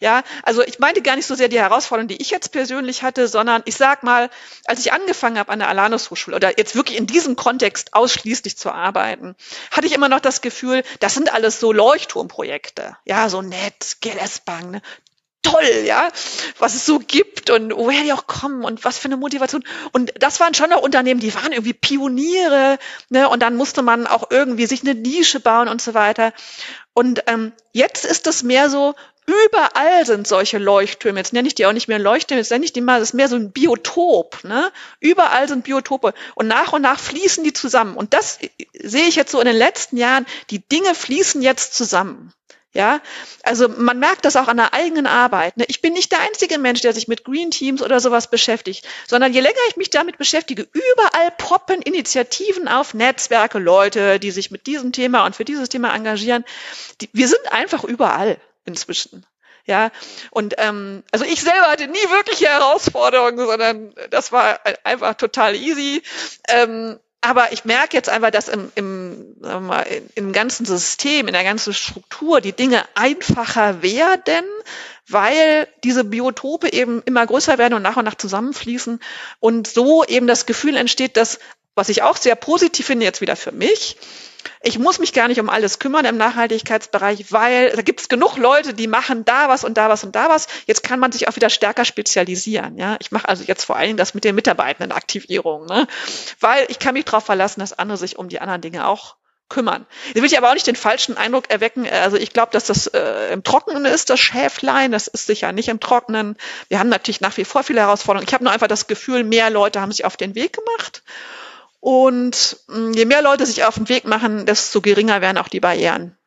Ja, also ich meinte gar nicht so sehr die Herausforderung, die ich jetzt persönlich hatte, sondern ich sag mal, als ich angefangen habe an der Alanus-Hochschule oder jetzt wirklich in diesem Kontext ausschließlich zu arbeiten, hatte ich immer noch das Gefühl, das sind alles so Leuchtturmprojekte. Ja, so nett, GLS Bank, ne? Toll, ja, was es so gibt und woher die auch kommen und was für eine Motivation. Und das waren schon noch Unternehmen, die waren irgendwie Pioniere, ne? Und dann musste man auch irgendwie sich eine Nische bauen und so weiter. Und jetzt ist es mehr so, überall sind solche Leuchttürme. Jetzt nenne ich die auch nicht mehr Leuchttürme, jetzt nenne ich die mal, das ist mehr so ein Biotop, ne? Überall sind Biotope und nach fließen die zusammen. Und das sehe ich jetzt so in den letzten Jahren, die Dinge fließen jetzt zusammen. Ja, also man merkt das auch an der eigenen Arbeit. Ne? Ich bin nicht der einzige Mensch, der sich mit Green Teams oder sowas beschäftigt, sondern je länger ich mich damit beschäftige, überall poppen Initiativen auf, Netzwerke, Leute, die sich mit diesem Thema und für dieses Thema engagieren. Wir sind einfach überall inzwischen. Ja, und also ich selber hatte nie wirkliche Herausforderungen, sondern das war einfach total easy. Aber ich merke jetzt einfach, dass im ganzen System, in der ganzen Struktur die Dinge einfacher werden, weil diese Biotope eben immer größer werden und nach zusammenfließen und so eben das Gefühl entsteht, dass, was ich auch sehr positiv finde jetzt wieder für mich, ich muss mich gar nicht um alles kümmern im Nachhaltigkeitsbereich, weil da gibt es genug Leute, die machen da was und da was und da was. Jetzt kann man sich auch wieder stärker spezialisieren. Ja, ich mache also jetzt vor allem das mit den Mitarbeitendenaktivierungen, ne? Weil ich kann mich darauf verlassen, dass andere sich um die anderen Dinge auch kümmern. Da will ich aber auch nicht den falschen Eindruck erwecken. Also ich glaube, dass das im Trockenen ist, das Schäflein. Das ist sicher nicht im Trockenen. Wir haben natürlich nach wie vor viele Herausforderungen. Ich habe nur einfach das Gefühl, mehr Leute haben sich auf den Weg gemacht. Und je mehr Leute sich auf den Weg machen, desto geringer werden auch die Barrieren.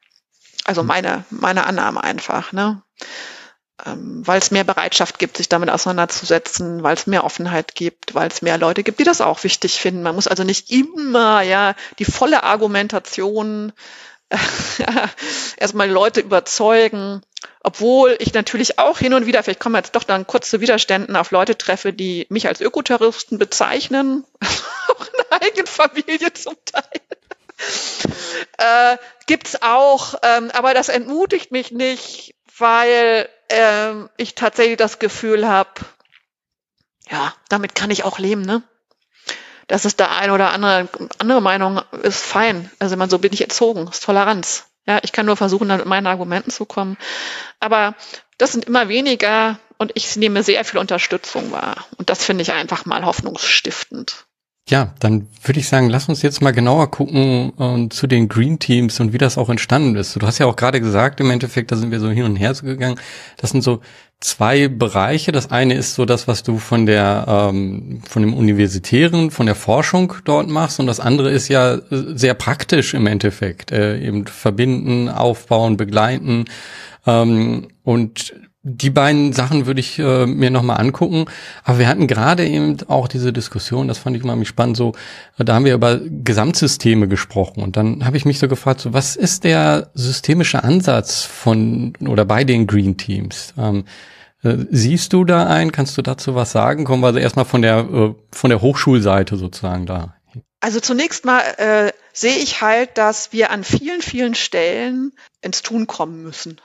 Also meine Annahme einfach, ne? Weil es mehr Bereitschaft gibt, sich damit auseinanderzusetzen, weil es mehr Offenheit gibt, weil es mehr Leute gibt, die das auch wichtig finden. Man muss also nicht immer die volle Argumentation erstmal Leute überzeugen, obwohl ich natürlich auch hin und wieder, vielleicht kommen wir jetzt doch dann kurz zu Widerständen, auf Leute treffe, die mich als Ökoterroristen bezeichnen, auch in der eigenen Familie zum Teil, gibt's auch, aber das entmutigt mich nicht, weil ich tatsächlich das Gefühl habe, damit kann ich auch leben, ne? Dass es der eine oder andere Meinung ist, fein. Also so bin ich erzogen, ist Toleranz. Ja, ich kann nur versuchen, dann mit meinen Argumenten zu kommen. Aber das sind immer weniger und ich nehme sehr viel Unterstützung wahr. Und das finde ich einfach mal hoffnungsstiftend. Ja, dann würde ich sagen, lass uns jetzt mal genauer gucken zu den Green Teams und wie das auch entstanden ist. Du hast ja auch gerade gesagt, im Endeffekt, da sind wir so hin und her so gegangen. Das sind so zwei Bereiche. Das eine ist so das, was du von dem Universitären, von der Forschung dort machst, und das andere ist ja sehr praktisch im Endeffekt. Eben verbinden, aufbauen, begleiten. Und die beiden Sachen würde ich mir nochmal angucken. Aber wir hatten gerade eben auch diese Diskussion, das fand ich unheimlich spannend, so, da haben wir über Gesamtsysteme gesprochen. Und dann habe ich mich so gefragt, so, was ist der systemische Ansatz bei den Green Teams? Siehst du da einen? Kannst du dazu was sagen? Kommen wir also erstmal von der Hochschulseite sozusagen da. Also zunächst mal sehe ich halt, dass wir an vielen, vielen Stellen ins Tun kommen müssen.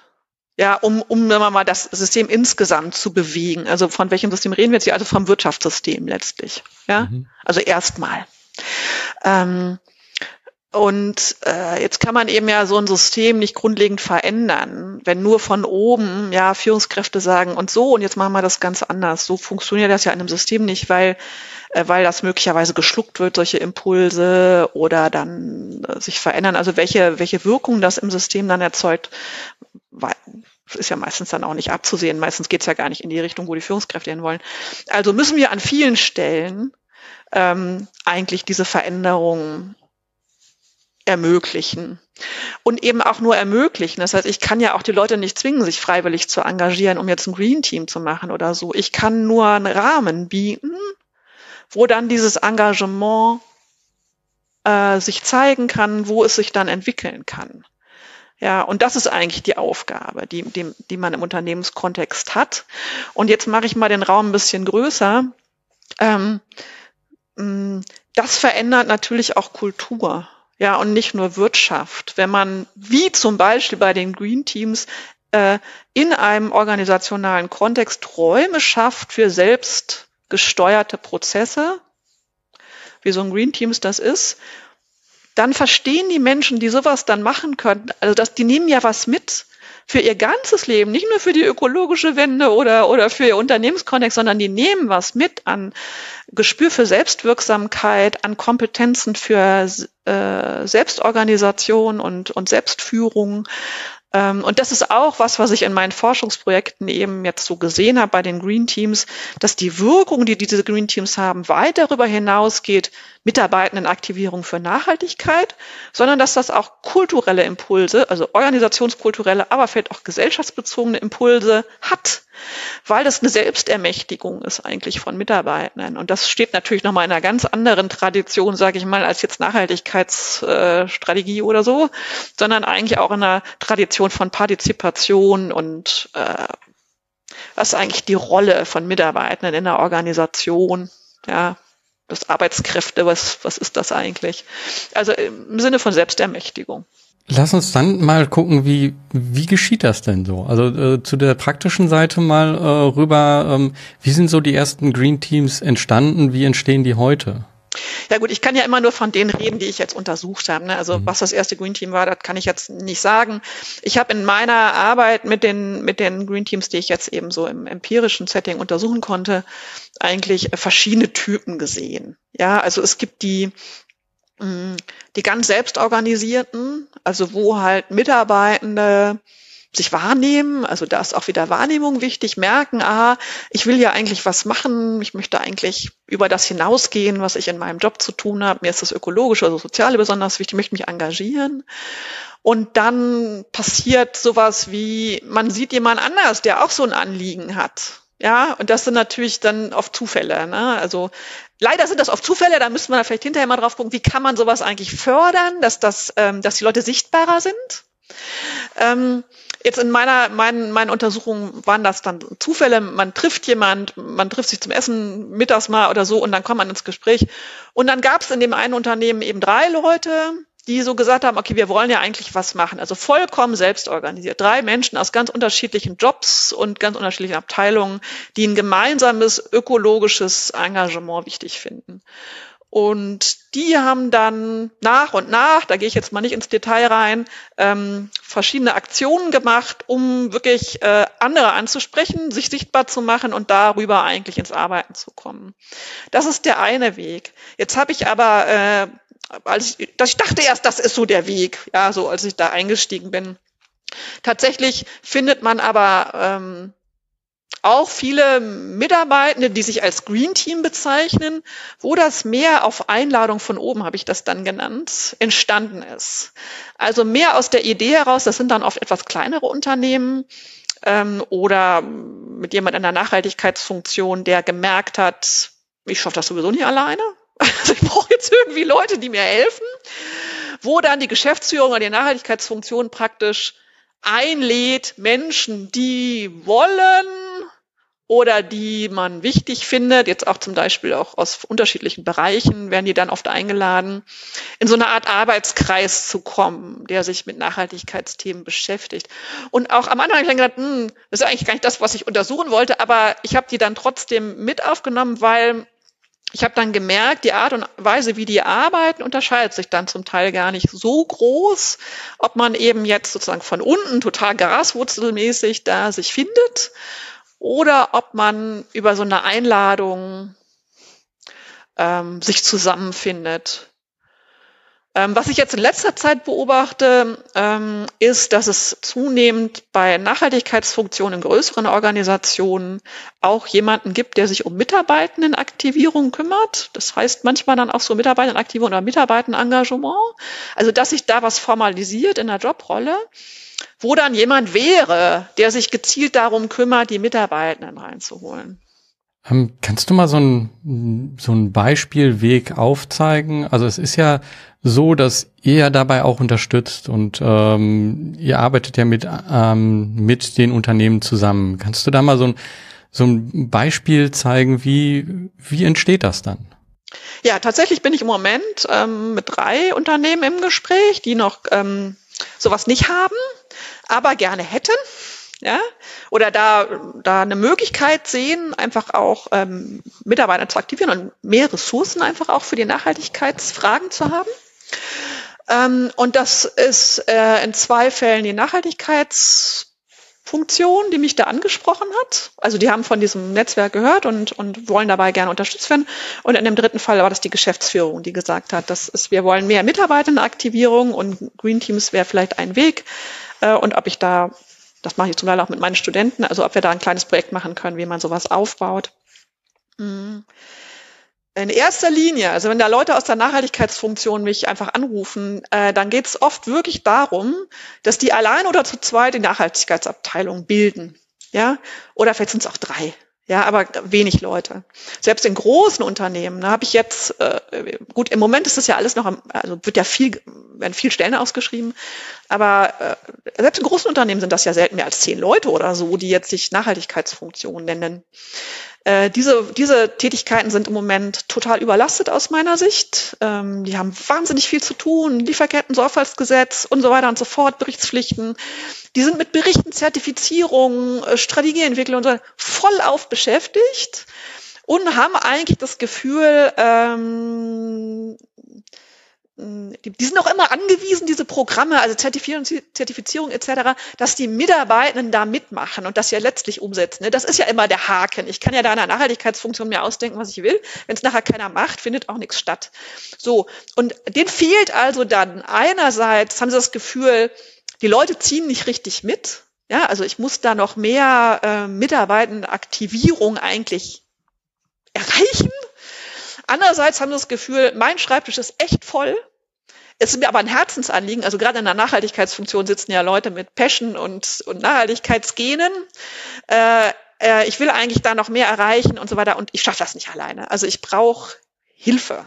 Ja, um wenn man mal das System insgesamt zu bewegen. Also von welchem System reden wir jetzt hier? Also vom Wirtschaftssystem letztlich. Ja, Also erstmal. Jetzt kann man eben ja so ein System nicht grundlegend verändern, wenn nur von oben ja Führungskräfte sagen und jetzt machen wir das ganz anders. So funktioniert das ja in einem System nicht, weil das möglicherweise geschluckt wird, solche Impulse oder dann sich verändern. Also welche Wirkung das im System dann erzeugt, ist ja meistens dann auch nicht abzusehen. Meistens geht es ja gar nicht in die Richtung, wo die Führungskräfte hinwollen. Also müssen wir an vielen Stellen eigentlich diese Veränderungen ermöglichen. Und eben auch nur ermöglichen. Das heißt, ich kann ja auch die Leute nicht zwingen, sich freiwillig zu engagieren, um jetzt ein Green Team zu machen oder so. Ich kann nur einen Rahmen bieten, wo dann dieses Engagement sich zeigen kann, wo es sich dann entwickeln kann. Ja, und das ist eigentlich die Aufgabe, die man im Unternehmenskontext hat. Und jetzt mache ich mal den Raum ein bisschen größer. Das verändert natürlich auch Kultur. Ja, und nicht nur Wirtschaft. Wenn man, wie zum Beispiel bei den Green Teams, in einem organisationalen Kontext Räume schafft für selbstgesteuerte Prozesse, wie so ein Green Teams das ist, dann verstehen die Menschen, die sowas dann machen können, also die nehmen ja was mit für ihr ganzes Leben, nicht nur für die ökologische Wende oder für ihr Unternehmenskontext, sondern die nehmen was mit an Gespür für Selbstwirksamkeit, an Kompetenzen für Selbstorganisation und Selbstführung. Und das ist auch was ich in meinen Forschungsprojekten eben jetzt so gesehen habe bei den Green Teams, dass die Wirkung, die diese Green Teams haben, weit darüber hinausgeht, Mitarbeitendenaktivierung für Nachhaltigkeit, sondern dass das auch kulturelle Impulse, also organisationskulturelle, aber vielleicht auch gesellschaftsbezogene Impulse hat, weil das eine Selbstermächtigung ist eigentlich von Mitarbeitenden. Und das steht natürlich nochmal in einer ganz anderen Tradition, sage ich mal, als jetzt Nachhaltigkeitsstrategie oder so, sondern eigentlich auch in einer Tradition von Partizipation und was ist eigentlich die Rolle von Mitarbeitenden in der Organisation, ja, das Arbeitskräfte, was ist das eigentlich? Also im Sinne von Selbstermächtigung. Lass uns dann mal gucken, wie geschieht das denn so? Also zu der praktischen Seite mal rüber. Wie sind so die ersten Green Teams entstanden? Wie entstehen die heute? Ja gut, ich kann ja immer nur von denen reden, die ich jetzt untersucht habe. Ne? Also was das erste Green Team war, das kann ich jetzt nicht sagen. Ich habe in meiner Arbeit mit den Green Teams, die ich jetzt eben so im empirischen Setting untersuchen konnte, eigentlich verschiedene Typen gesehen. Ja, also es gibt die ganz selbstorganisierten, also wo halt Mitarbeitende sich wahrnehmen, also da ist auch wieder Wahrnehmung wichtig, merken, ich will ja eigentlich was machen, ich möchte eigentlich über das hinausgehen, was ich in meinem Job zu tun habe, mir ist das Ökologische, also Soziale besonders wichtig, ich möchte mich engagieren. Und dann passiert sowas wie, man sieht jemand anders, der auch so ein Anliegen hat. Ja, und das sind natürlich dann oft Zufälle, ne? Also leider sind das oft Zufälle, da müsste man vielleicht hinterher mal drauf gucken, wie kann man sowas eigentlich fördern, dass die Leute sichtbarer sind. Jetzt in meinen Untersuchungen waren das dann Zufälle, man trifft sich zum Essen mittags mal oder so und dann kommt man ins Gespräch. Und dann gab es in dem einen Unternehmen eben 3 Leute, die so gesagt haben, okay, wir wollen ja eigentlich was machen. Also vollkommen selbstorganisiert. 3 Menschen aus ganz unterschiedlichen Jobs und ganz unterschiedlichen Abteilungen, die ein gemeinsames ökologisches Engagement wichtig finden. Und die haben dann nach und nach, da gehe ich jetzt mal nicht ins Detail rein, verschiedene Aktionen gemacht, um wirklich andere anzusprechen, sich sichtbar zu machen und darüber eigentlich ins Arbeiten zu kommen. Das ist der eine Weg. Jetzt habe ich aber, ich dachte erst, das ist so der Weg, ja, so als ich da eingestiegen bin. Tatsächlich findet man aber auch viele Mitarbeitende, die sich als Green Team bezeichnen, wo das mehr auf Einladung von oben, habe ich das dann genannt, entstanden ist. Also mehr aus der Idee heraus, das sind dann oft etwas kleinere Unternehmen oder mit jemand in der Nachhaltigkeitsfunktion, der gemerkt hat, ich schaffe das sowieso nicht alleine. Also ich brauche jetzt irgendwie Leute, die mir helfen, wo dann die Geschäftsführung oder die Nachhaltigkeitsfunktion praktisch einlädt, Menschen, die wollen, oder die man wichtig findet, jetzt auch zum Beispiel auch aus unterschiedlichen Bereichen, werden die dann oft eingeladen, in so eine Art Arbeitskreis zu kommen, der sich mit Nachhaltigkeitsthemen beschäftigt. Und auch am Anfang habe ich dann gedacht, das ist eigentlich gar nicht das, was ich untersuchen wollte, aber ich habe die dann trotzdem mit aufgenommen, weil ich habe dann gemerkt, die Art und Weise, wie die arbeiten, unterscheidet sich dann zum Teil gar nicht so groß, ob man eben jetzt sozusagen von unten total graswurzelmäßig da sich findet oder ob man über so eine Einladung sich zusammenfindet. Was ich jetzt in letzter Zeit beobachte, ist, dass es zunehmend bei Nachhaltigkeitsfunktionen in größeren Organisationen auch jemanden gibt, der sich um Mitarbeitendenaktivierung kümmert. Das heißt manchmal dann auch so Mitarbeitendenaktivierung oder Mitarbeitendenengagement. Also dass sich da was formalisiert in der Jobrolle, wo dann jemand wäre, der sich gezielt darum kümmert, die Mitarbeitenden reinzuholen. Kannst du mal so ein Beispielweg aufzeigen? Also es ist ja so, dass ihr ja dabei auch unterstützt und ihr arbeitet ja mit den Unternehmen zusammen. Kannst du da mal so ein Beispiel zeigen, wie entsteht das dann? Ja, tatsächlich bin ich im Moment mit 3 Unternehmen im Gespräch, die noch sowas nicht haben, aber gerne hätten. Ja, oder da eine Möglichkeit sehen, einfach auch Mitarbeiter zu aktivieren und mehr Ressourcen einfach auch für die Nachhaltigkeitsfragen zu haben. Und das ist in 2 Fällen die Nachhaltigkeitsfunktion, die mich da angesprochen hat. Also die haben von diesem Netzwerk gehört und wollen dabei gerne unterstützt werden. Und in dem 3. Fall war das die Geschäftsführung, die gesagt hat, wir wollen mehr Mitarbeiteraktivierung und Green Teams wäre vielleicht ein Weg. Und ob ich da... Das mache ich zum Teil auch mit meinen Studenten, also ob wir da ein kleines Projekt machen können, wie man sowas aufbaut. In erster Linie, also wenn da Leute aus der Nachhaltigkeitsfunktion mich einfach anrufen, dann geht es oft wirklich darum, dass die allein oder zu 2 die Nachhaltigkeitsabteilung bilden. Ja? Oder vielleicht sind es auch 3. Ja, aber wenig Leute. Selbst in großen Unternehmen, da habe ich jetzt, gut, im Moment ist das ja alles noch, werden viel Stellen ausgeschrieben, aber selbst in großen Unternehmen sind das ja selten mehr als 10 Leute oder so, die jetzt sich Nachhaltigkeitsfunktionen nennen. Diese Tätigkeiten sind im Moment total überlastet aus meiner Sicht. Die haben wahnsinnig viel zu tun, Lieferketten-Sorgfaltsgesetz und so weiter und so fort, Berichtspflichten. Die sind mit Berichten, Zertifizierungen, Strategieentwicklung und so weiter voll auf beschäftigt und haben eigentlich das Gefühl, die sind auch immer angewiesen, diese Programme, also Zertifizierung etc., dass die Mitarbeitenden da mitmachen und das ja letztlich umsetzen. Das ist ja immer der Haken. Ich kann ja da in der Nachhaltigkeitsfunktion mir ausdenken, was ich will. Wenn es nachher keiner macht, findet auch nichts statt. So, und denen fehlt also dann einerseits, haben sie das Gefühl, die Leute ziehen nicht richtig mit. Ja, also ich muss da noch mehr Mitarbeitendenaktivierung eigentlich erreichen. Andererseits haben wir das Gefühl, mein Schreibtisch ist echt voll. Es ist mir aber ein Herzensanliegen, also gerade in der Nachhaltigkeitsfunktion sitzen ja Leute mit Passion und Nachhaltigkeitsgenen. Ich will eigentlich da noch mehr erreichen und so weiter und ich schaffe das nicht alleine. Also ich brauche Hilfe.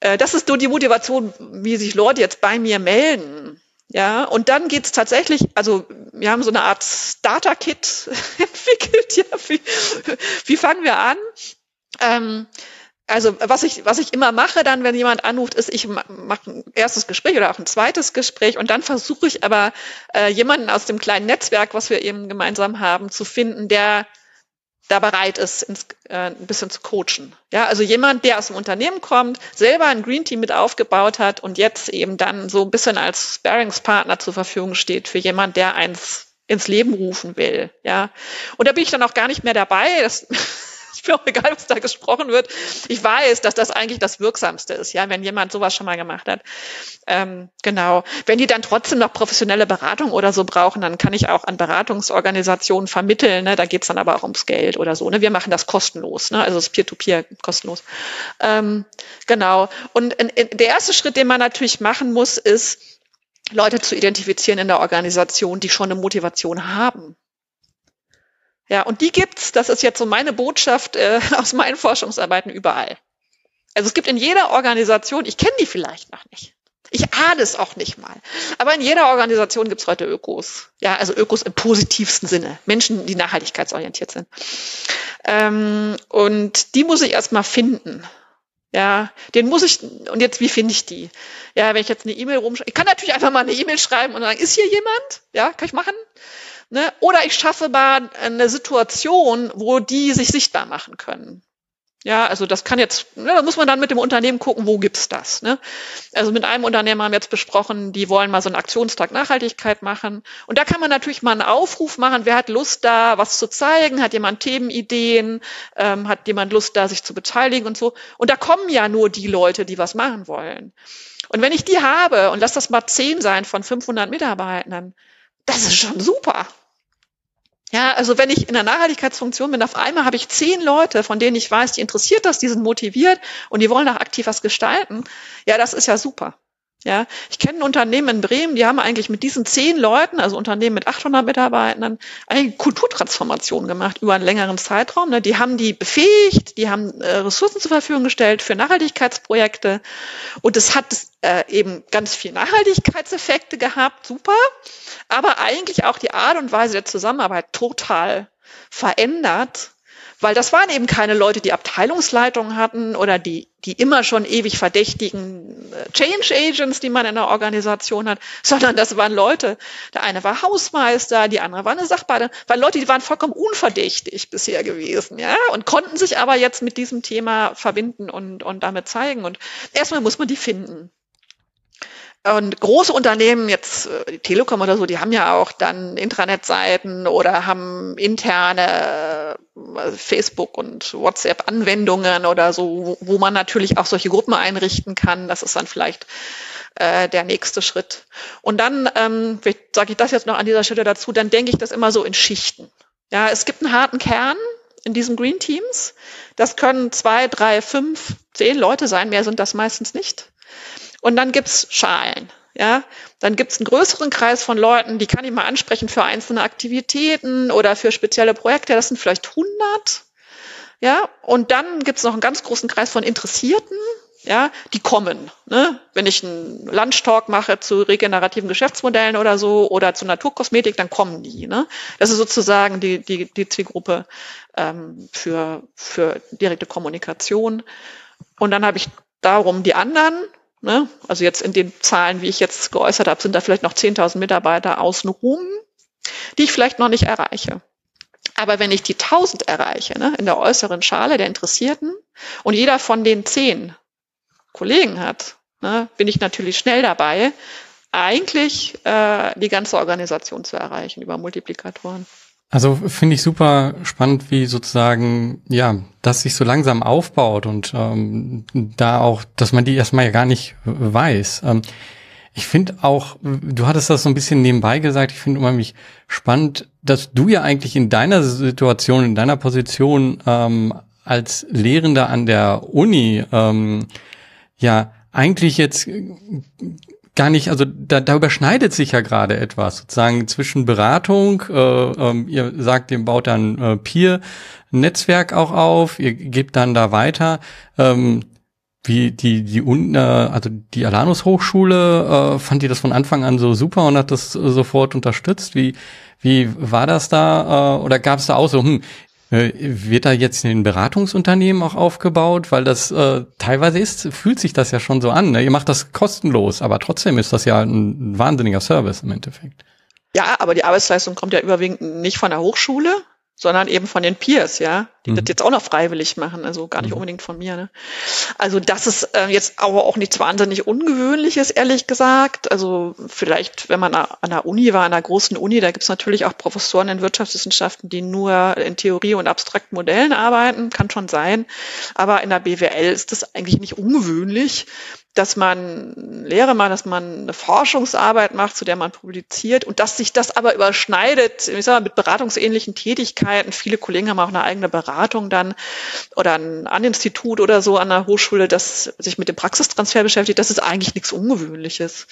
Das ist so die Motivation, wie sich Leute jetzt bei mir melden. Ja, und dann geht's tatsächlich, also wir haben so eine Art Starter-Kit entwickelt. Ja, wie fangen wir an? Also was ich immer mache dann, wenn jemand anruft, ist, ich mache ein erstes Gespräch oder auch ein zweites Gespräch und dann versuche ich aber jemanden aus dem kleinen Netzwerk, was wir eben gemeinsam haben, zu finden, der da bereit ist, ein bisschen zu coachen. Ja, also jemand, der aus dem Unternehmen kommt, selber ein Green Team mit aufgebaut hat und jetzt eben dann so ein bisschen als Sparringspartner zur Verfügung steht für jemand, der eins ins Leben rufen will. Ja, und da bin ich dann auch gar nicht mehr dabei. Ist mir auch egal, was da gesprochen wird. Ich weiß, dass das eigentlich das Wirksamste ist, ja, wenn jemand sowas schon mal gemacht hat. Genau. Wenn die dann trotzdem noch professionelle Beratung oder so brauchen, dann kann ich auch an Beratungsorganisationen vermitteln. Ne? Da geht's dann aber auch ums Geld oder so. Ne? Wir machen das kostenlos, ne? Also das Peer-to-Peer kostenlos. Genau. Und der erste Schritt, den man natürlich machen muss, ist, Leute zu identifizieren in der Organisation, die schon eine Motivation haben. Ja, und die gibt's, das ist jetzt so meine Botschaft aus meinen Forschungsarbeiten überall. Also es gibt in jeder Organisation, ich kenne die vielleicht noch nicht, Ich ahne es auch nicht mal. Aber in jeder Organisation gibt es heute Ökos. Ja, also Ökos im positivsten Sinne. Menschen, die nachhaltigkeitsorientiert sind. Und die muss ich erstmal finden. Ja, den muss ich, und jetzt, wie finde ich die? Ja, wenn ich jetzt eine E-Mail rumschreibe, ich kann natürlich einfach mal eine E-Mail schreiben und sagen, ist hier jemand? Ja, kann ich machen? Ne? Oder ich schaffe mal eine Situation, wo die sich sichtbar machen können. Ja, also das kann jetzt, da muss man dann mit dem Unternehmen gucken, wo gibt's das, ne? Also mit einem Unternehmen haben wir jetzt besprochen, die wollen mal so einen Aktionstag Nachhaltigkeit machen. Und da kann man natürlich mal einen Aufruf machen, wer hat Lust da, was zu zeigen, hat jemand Themenideen, hat jemand Lust da, sich zu beteiligen und so. Und da kommen ja nur die Leute, die was machen wollen. Und wenn ich die habe, und lass das mal 10 sein von 500 Mitarbeitenden, das ist schon super. Ja, also wenn ich in der Nachhaltigkeitsfunktion bin, auf einmal habe ich 10 Leute, von denen ich weiß, die interessiert das, die sind motiviert und die wollen auch aktiv was gestalten. Ja, das ist ja super. Ja, ich kenne ein Unternehmen in Bremen, die haben eigentlich mit diesen 10 Leuten, also Unternehmen mit 800 Mitarbeitern, eine Kulturtransformation gemacht über einen längeren Zeitraum. Die haben die befähigt, die haben Ressourcen zur Verfügung gestellt für Nachhaltigkeitsprojekte und es hat eben ganz viel Nachhaltigkeitseffekte gehabt, super, aber eigentlich auch die Art und Weise der Zusammenarbeit total verändert. Weil das waren eben keine Leute, die Abteilungsleitungen hatten oder die immer schon ewig verdächtigen Change Agents, die man in der Organisation hat, sondern das waren Leute, der eine war Hausmeister, die andere war eine Sachbearbeiterin, weil Leute, die waren vollkommen unverdächtig bisher gewesen, ja, und konnten sich aber jetzt mit diesem Thema verbinden und damit zeigen. Und erstmal muss man die finden. Und große Unternehmen, jetzt die Telekom oder so, die haben ja auch dann Intranet-Seiten oder haben interne Facebook- und WhatsApp-Anwendungen oder so, wo man natürlich auch solche Gruppen einrichten kann. Das ist dann vielleicht der nächste Schritt. Und dann, sage ich das jetzt noch an dieser Stelle dazu, dann denke ich das immer so in Schichten. Ja, es gibt einen harten Kern in diesen Green Teams. Das können 2, 3, 5, 10 Leute sein, mehr sind das meistens nicht. Und dann gibt's Schalen, ja. Dann gibt's einen größeren Kreis von Leuten, die kann ich mal ansprechen für einzelne Aktivitäten oder für spezielle Projekte. Das sind vielleicht 100, ja. Und dann gibt's noch einen ganz großen Kreis von Interessierten, ja. Die kommen, ne? Wenn ich einen Lunchtalk mache zu regenerativen Geschäftsmodellen oder so oder zu Naturkosmetik, dann kommen die, ne? Das ist sozusagen die Zielgruppe für direkte Kommunikation. Und dann habe ich darum die anderen. Ne? Also jetzt in den Zahlen, wie ich jetzt geäußert habe, sind da vielleicht noch 10.000 Mitarbeiter außenrum, die ich vielleicht noch nicht erreiche. Aber wenn ich die 1.000 erreiche, ne, in der äußeren Schale der Interessierten und jeder von den 10 Kollegen hat, ne, bin ich natürlich schnell dabei, eigentlich die ganze Organisation zu erreichen über Multiplikatoren. Also finde ich super spannend, wie sozusagen, ja, das sich so langsam aufbaut und da auch, dass man die erstmal ja gar nicht weiß. Ich finde auch, du hattest das so ein bisschen nebenbei gesagt, ich finde unheimlich spannend, dass du ja eigentlich in deiner Situation, in deiner Position als Lehrender an der Uni ja eigentlich jetzt gar nicht, also da überschneidet sich ja gerade etwas sozusagen zwischen Beratung, ihr sagt, ihr baut dann Peer-Netzwerk auch auf, ihr gebt dann da weiter, wie die Alanus-Hochschule, fand ihr das von Anfang an so super und hat das sofort unterstützt? Wie war das da? Oder gab es da auch so, wird da jetzt ein Beratungsunternehmen auch aufgebaut, weil das teilweise ist, fühlt sich das ja schon so an, ne? Ihr macht das kostenlos, aber trotzdem ist das ja ein wahnsinniger Service im Endeffekt. Ja, aber die Arbeitsleistung kommt ja überwiegend nicht von der Hochschule, sondern eben von den Peers, ja, die das jetzt auch noch freiwillig machen, also gar nicht unbedingt von mir, ne? Also das ist jetzt aber auch nichts wahnsinnig Ungewöhnliches, ehrlich gesagt. Also vielleicht, wenn man an einer Uni war, an einer großen Uni, da gibt's natürlich auch Professoren in Wirtschaftswissenschaften, die nur in Theorie und abstrakten Modellen arbeiten, kann schon sein. Aber in der BWL ist das eigentlich nicht ungewöhnlich, dass man Lehre macht, dass man eine Forschungsarbeit macht, zu der man publiziert und dass sich das aber überschneidet, ich sag mal, mit beratungsähnlichen Tätigkeiten. Viele Kollegen haben auch eine eigene Beratung. Beratung dann oder an Institut oder so an der Hochschule, das sich mit dem Praxistransfer beschäftigt, das ist eigentlich nichts Ungewöhnliches.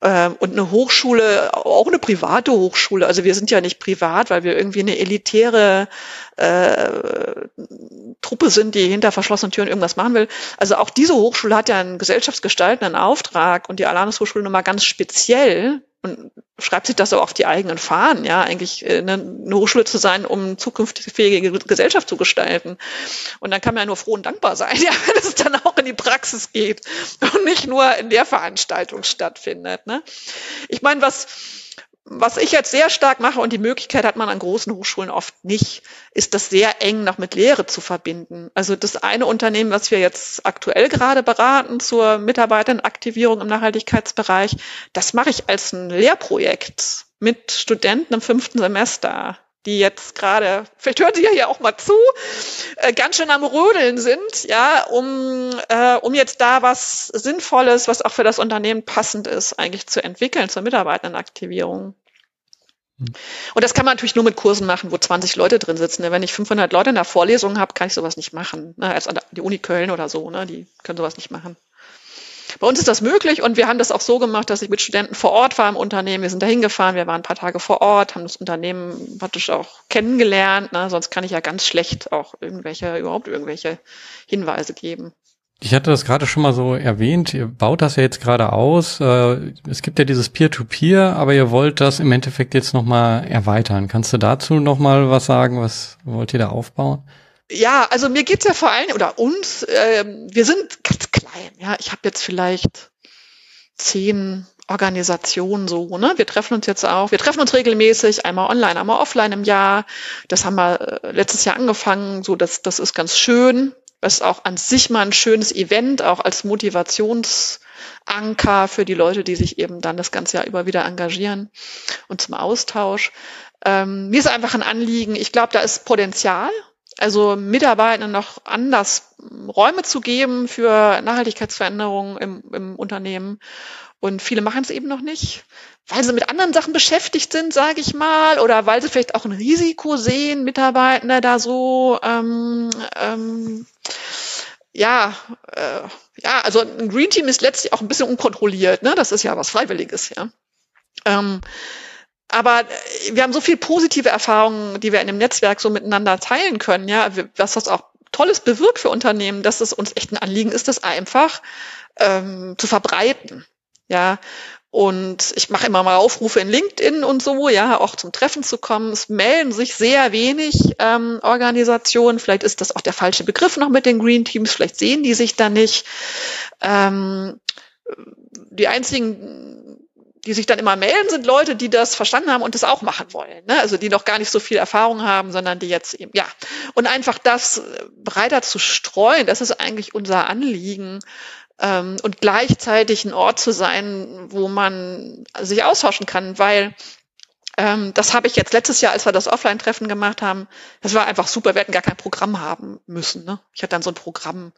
Und eine Hochschule, auch eine private Hochschule, also wir sind ja nicht privat, weil wir irgendwie eine elitäre Truppe sind, die hinter verschlossenen Türen irgendwas machen will. Also auch diese Hochschule hat ja einen gesellschaftsgestaltenden Auftrag und die Alanus-Hochschule nochmal ganz speziell und schreibt sich das auch auf die eigenen Fahnen, ja, eigentlich eine Hochschule zu sein, um zukünftig fähige Gesellschaft zu gestalten. Und dann kann man ja nur froh und dankbar sein, ja, wenn es dann auch in die Praxis geht und nicht nur in der Veranstaltung stattfindet, ne? Ich meine, was ich jetzt sehr stark mache, und die Möglichkeit hat man an großen Hochschulen oft nicht, ist das sehr eng noch mit Lehre zu verbinden. Also das eine Unternehmen, was wir jetzt aktuell gerade beraten zur Mitarbeiteraktivierung im Nachhaltigkeitsbereich, das mache ich als ein Lehrprojekt mit Studenten im 5. Semester, die jetzt gerade, vielleicht hören Sie ja hier auch mal zu, ganz schön am Rödeln sind, ja, um jetzt da was Sinnvolles, was auch für das Unternehmen passend ist, eigentlich zu entwickeln, zur Mitarbeitendenaktivierung. Und das kann man natürlich nur mit Kursen machen, wo 20 Leute drin sitzen. Wenn ich 500 Leute in der Vorlesung habe, kann ich sowas nicht machen. Also die Uni Köln oder so, ne, die können sowas nicht machen. Bei uns ist das möglich und wir haben das auch so gemacht, dass ich mit Studenten vor Ort war im Unternehmen. Wir sind da hingefahren, wir waren ein paar Tage vor Ort, haben das Unternehmen praktisch auch kennengelernt, ne? Sonst kann ich ja ganz schlecht auch überhaupt irgendwelche Hinweise geben. Ich hatte das gerade schon mal so erwähnt, ihr baut das ja jetzt gerade aus. Es gibt ja dieses Peer-to-Peer, aber ihr wollt das im Endeffekt jetzt nochmal erweitern. Kannst du dazu nochmal was sagen? Was wollt ihr da aufbauen? Ja, also mir geht's ja vor allem, oder uns, wir sind ganz klein, ja, ich habe jetzt vielleicht 10 Organisationen so, ne? Wir treffen uns jetzt auch, wir treffen uns regelmäßig, einmal online, einmal offline im Jahr. Das haben wir letztes Jahr angefangen, so das ist ganz schön. Das ist auch an sich mal ein schönes Event, auch als Motivationsanker für die Leute, die sich eben dann das ganze Jahr über wieder engagieren und zum Austausch. Mir ist einfach ein Anliegen, ich glaube, da ist Potenzial. Also Mitarbeitenden noch anders Räume zu geben für Nachhaltigkeitsveränderungen im Unternehmen. Und viele machen es eben noch nicht, weil sie mit anderen Sachen beschäftigt sind, sage ich mal, oder weil sie vielleicht auch ein Risiko sehen, Mitarbeitende da so, also ein Green Team ist letztlich auch ein bisschen unkontrolliert, ne? Das ist ja was Freiwilliges, ja. Aber wir haben so viel positive Erfahrungen, die wir in dem Netzwerk so miteinander teilen können, ja, was das auch Tolles bewirkt für Unternehmen, dass es uns echt ein Anliegen ist, das einfach zu verbreiten, ja. Und ich mache immer mal Aufrufe in LinkedIn und so, ja, auch zum Treffen zu kommen. Es melden sich sehr wenig Organisationen. Vielleicht ist das auch der falsche Begriff noch mit den Green Teams. Vielleicht sehen die sich da nicht. Die einzigen, die sich dann immer melden, sind Leute, die das verstanden haben und das auch machen wollen, ne? Also die noch gar nicht so viel Erfahrung haben, sondern die jetzt eben, ja. Und einfach das breiter zu streuen, das ist eigentlich unser Anliegen. Und gleichzeitig ein Ort zu sein, wo man sich austauschen kann, weil das habe ich jetzt letztes Jahr, als wir das Offline-Treffen gemacht haben, das war einfach super, wir hätten gar kein Programm haben müssen, ne? Ich hatte dann so ein Programm,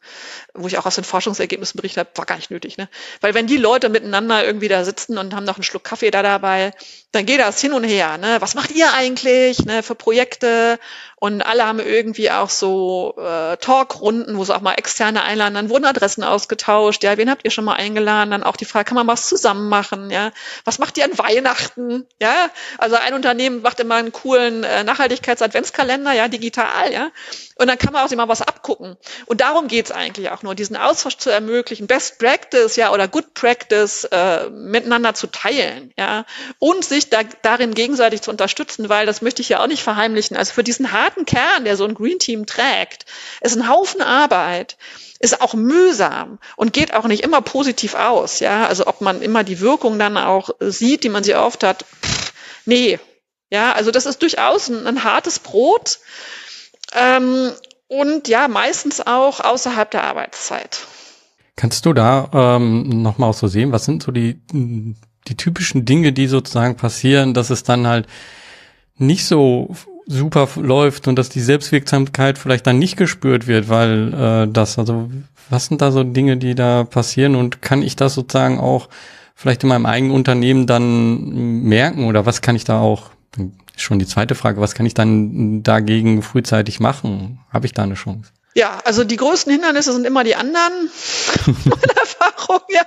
wo ich auch aus den Forschungsergebnissen berichtet habe, war gar nicht nötig, ne? Weil wenn die Leute miteinander irgendwie da sitzen und haben noch einen Schluck Kaffee da dabei, dann geht das hin und her, ne? Was macht ihr eigentlich, ne, für Projekte? Und alle haben irgendwie auch so Talkrunden, wo sie auch mal Externe einladen, dann wurden Adressen ausgetauscht, ja, wen habt ihr schon mal eingeladen? Dann auch die Frage, kann man was zusammen machen, ja? Was macht ihr an Weihnachten, ja? Also ein Unternehmen macht immer einen coolen Nachhaltigkeits-Adventskalender, ja, digital, ja. Und dann kann man auch immer was abgucken. Und darum geht's eigentlich auch nur, diesen Austausch zu ermöglichen, Best Practice, ja, oder Good Practice miteinander zu teilen, ja. Und sich darin gegenseitig zu unterstützen, weil das möchte ich ja auch nicht verheimlichen. Also für diesen harten Kern, der so ein Green Team trägt, ist ein Haufen Arbeit, ist auch mühsam und geht auch nicht immer positiv aus, ja. Also ob man immer die Wirkung dann auch sieht, die man sie oft hat, nee, ja, also das ist durchaus ein hartes Brot und ja, meistens auch außerhalb der Arbeitszeit. Kannst du da nochmal auch so sehen, was sind so die typischen Dinge, die sozusagen passieren, dass es dann halt nicht so super läuft und dass die Selbstwirksamkeit vielleicht dann nicht gespürt wird, weil was sind da so Dinge, die da passieren und kann ich das sozusagen auch vielleicht in meinem eigenen Unternehmen dann merken oder was kann ich da auch, schon die zweite Frage, was kann ich dann dagegen frühzeitig machen? Habe ich da eine Chance? Ja, also die größten Hindernisse sind immer die anderen, meine Erfahrung, ja.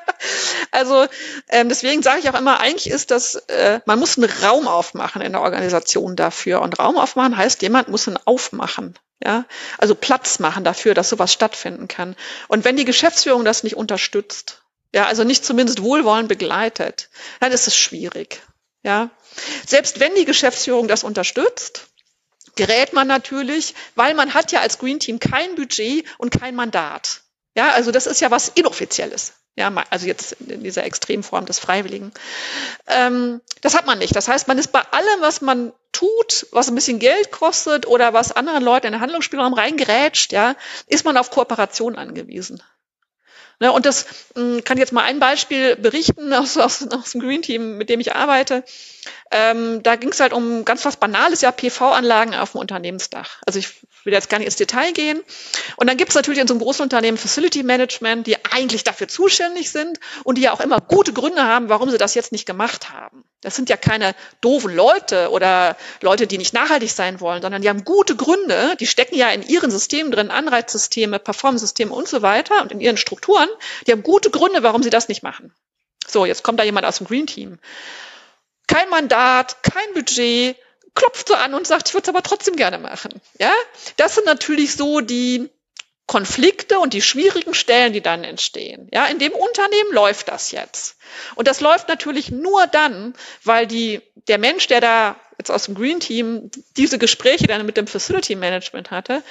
Also deswegen sage ich auch immer, eigentlich ist das, man muss einen Raum aufmachen in der Organisation dafür. Und Raum aufmachen heißt, jemand muss ihn aufmachen, ja. Also Platz machen dafür, dass sowas stattfinden kann. Und wenn die Geschäftsführung das nicht unterstützt, ja, also nicht zumindest wohlwollend begleitet, dann ist es schwierig, ja. Selbst wenn die Geschäftsführung das unterstützt, gerät man natürlich, weil man hat ja als Green Team kein Budget und kein Mandat. Ja, also das ist ja was Inoffizielles. Ja, also jetzt in dieser Extremform des Freiwilligen. Das hat man nicht. Das heißt, man ist bei allem, was man tut, was ein bisschen Geld kostet oder was anderen Leuten in den Handlungsspielraum reingerätscht, ja, ist man auf Kooperation angewiesen. Ne, und das kann jetzt mal ein Beispiel berichten aus dem Green Team, mit dem ich arbeite. Da ging es halt um ganz was Banales, ja, PV-Anlagen auf dem Unternehmensdach. Also ich will jetzt gar nicht ins Detail gehen. Und dann gibt es natürlich in so einem großen Unternehmen Facility Management, die eigentlich dafür zuständig sind und die ja auch immer gute Gründe haben, warum sie das jetzt nicht gemacht haben. Das sind ja keine doofen Leute oder Leute, die nicht nachhaltig sein wollen, sondern die haben gute Gründe, die stecken ja in ihren Systemen drin, Anreizsysteme, Performance-Systeme und so weiter und in ihren Strukturen. Die haben gute Gründe, warum sie das nicht machen. So, jetzt kommt da jemand aus dem Green Team. Kein Mandat, kein Budget, klopft so an und sagt, ich würde es aber trotzdem gerne machen. Ja? Das sind natürlich so die Konflikte und die schwierigen Stellen, die dann entstehen. Ja, in dem Unternehmen läuft das jetzt. Und das läuft natürlich nur dann, weil der Mensch, der da jetzt aus dem Green Team diese Gespräche dann mit dem Facility Management hatte,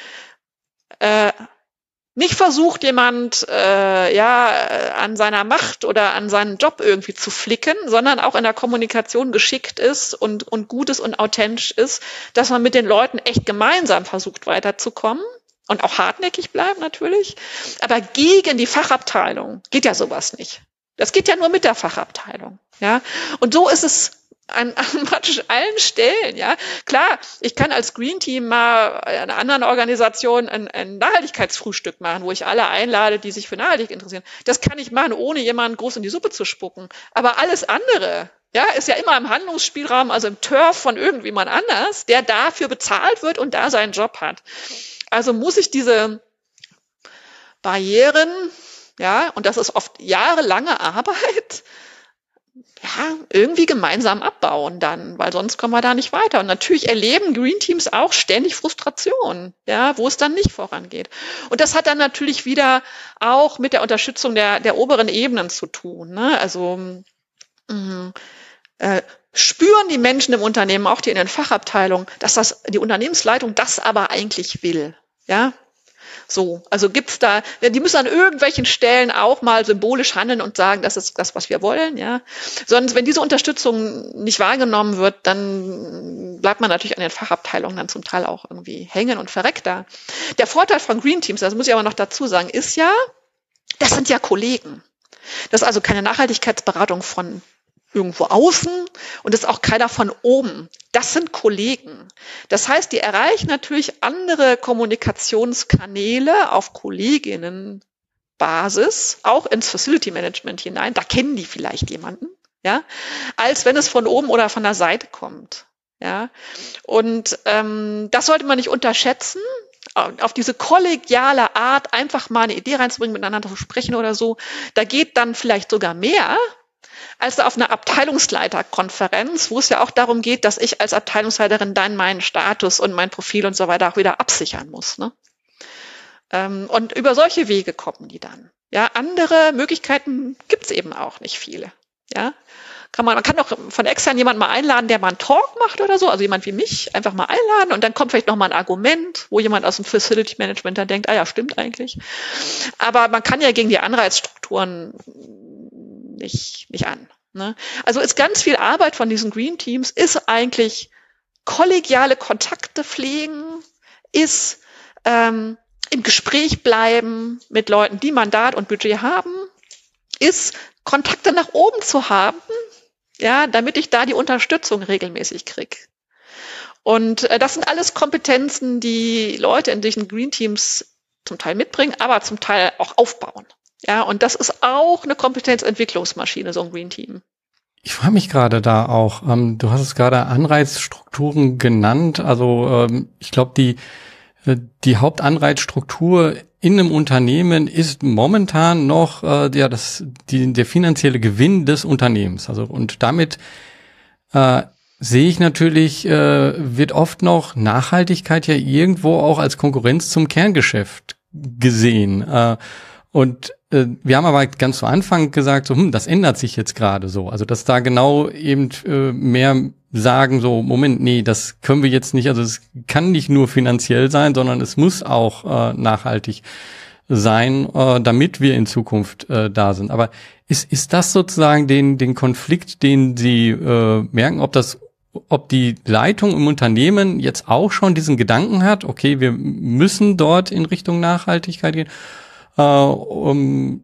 nicht versucht, jemand an seiner Macht oder an seinen Job irgendwie zu flicken, sondern auch in der Kommunikation geschickt ist und gut ist und authentisch ist, dass man mit den Leuten echt gemeinsam versucht, weiterzukommen und auch hartnäckig bleibt natürlich. Aber gegen die Fachabteilung geht ja sowas nicht. Das geht ja nur mit der Fachabteilung. Ja? Und so ist es an praktisch allen Stellen, ja. Klar, ich kann als Green Team mal einer anderen Organisation ein Nachhaltigkeitsfrühstück machen, wo ich alle einlade, die sich für Nachhaltigkeit interessieren. Das kann ich machen, ohne jemanden groß in die Suppe zu spucken. Aber alles andere, ja, ist ja immer im Handlungsspielraum, also im Turf von irgendjemand anders, der dafür bezahlt wird und da seinen Job hat. Also muss ich diese Barrieren, ja, und das ist oft jahrelange Arbeit, ja, irgendwie gemeinsam abbauen dann, weil sonst kommen wir da nicht weiter. Und natürlich erleben Green Teams auch ständig Frustration, ja, wo es dann nicht vorangeht. Und das hat dann natürlich wieder auch mit der Unterstützung der oberen Ebenen zu tun, ne? Also spüren die Menschen im Unternehmen, auch die in den Fachabteilungen, dass die Unternehmensleitung das aber eigentlich will, ja. So, also gibt's da, die müssen an irgendwelchen Stellen auch mal symbolisch handeln und sagen, das ist das, was wir wollen, ja. Sonst, wenn diese Unterstützung nicht wahrgenommen wird, dann bleibt man natürlich an den Fachabteilungen dann zum Teil auch irgendwie hängen und verreckt da. Der Vorteil von Green Teams, das muss ich aber noch dazu sagen, ist ja, das sind ja Kollegen. Das ist also keine Nachhaltigkeitsberatung von irgendwo außen und ist auch keiner von oben. Das sind Kollegen. Das heißt, die erreichen natürlich andere Kommunikationskanäle auf Kolleginnenbasis, auch ins Facility Management hinein. Da kennen die vielleicht jemanden, ja, als wenn es von oben oder von der Seite kommt, ja. Und das sollte man nicht unterschätzen. Auf diese kollegiale Art einfach mal eine Idee reinzubringen, miteinander zu sprechen oder so. Da geht dann vielleicht sogar mehr, als auf einer Abteilungsleiterkonferenz, wo es ja auch darum geht, dass ich als Abteilungsleiterin dann meinen Status und mein Profil und so weiter auch wieder absichern muss, ne? Und über solche Wege kommen die dann. Ja, andere Möglichkeiten gibt's eben auch nicht viele. Ja, man kann auch von extern jemanden mal einladen, der mal einen Talk macht oder so, also jemand wie mich einfach mal einladen und dann kommt vielleicht noch mal ein Argument, wo jemand aus dem Facility Management dann denkt, ah ja, stimmt eigentlich. Aber man kann ja gegen die Anreizstrukturen nicht an, ne? Also ist ganz viel Arbeit von diesen Green Teams, ist eigentlich kollegiale Kontakte pflegen, ist im Gespräch bleiben mit Leuten, die Mandat und Budget haben, ist Kontakte nach oben zu haben, ja, damit ich da die Unterstützung regelmäßig kriege. Und das sind alles Kompetenzen, die Leute in diesen Green Teams zum Teil mitbringen, aber zum Teil auch aufbauen. Ja, und das ist auch eine Kompetenzentwicklungsmaschine, so ein Green Team. Ich freue mich gerade da auch. Du hast es gerade Anreizstrukturen genannt. Also ich glaube, die Hauptanreizstruktur in einem Unternehmen ist momentan noch der finanzielle Gewinn des Unternehmens. Also und damit sehe ich natürlich, wird oft noch Nachhaltigkeit ja irgendwo auch als Konkurrenz zum Kerngeschäft gesehen. Wir haben aber ganz zu Anfang gesagt, so, das ändert sich jetzt gerade so. Also dass da genau eben mehr sagen, so Moment, nee, das können wir jetzt nicht. Also es kann nicht nur finanziell sein, sondern es muss auch nachhaltig sein, damit wir in Zukunft da sind. Aber ist das sozusagen den Konflikt, den Sie merken, ob die Leitung im Unternehmen jetzt auch schon diesen Gedanken hat, okay, wir müssen dort in Richtung Nachhaltigkeit gehen, dann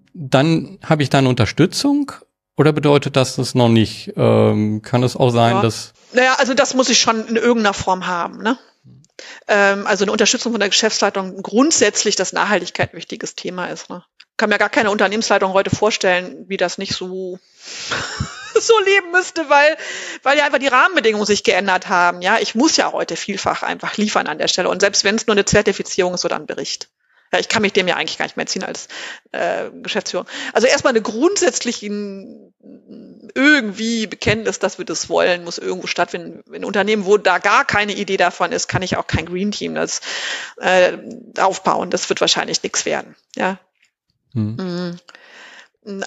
habe ich dann Unterstützung? Oder bedeutet das das noch nicht? Kann es auch sein, dass... Naja, also das muss ich schon in irgendeiner Form haben, ne? Also eine Unterstützung von der Geschäftsleitung grundsätzlich, dass Nachhaltigkeit ein wichtiges Thema ist, ne? Kann mir gar keine Unternehmensleitung heute vorstellen, wie das nicht so... so leben müsste, weil ja einfach die Rahmenbedingungen sich geändert haben. Ja, ich muss ja heute vielfach einfach liefern an der Stelle. Und selbst wenn es nur eine Zertifizierung ist oder ein Bericht. Ja, ich kann mich dem ja eigentlich gar nicht mehr ziehen als Geschäftsführung. Also erstmal eine grundsätzliche irgendwie Bekenntnis, dass wir das wollen, muss irgendwo stattfinden. In Unternehmen, wo da gar keine Idee davon ist, kann ich auch kein Green Team das aufbauen. Das wird wahrscheinlich nichts werden. Ja. Mhm.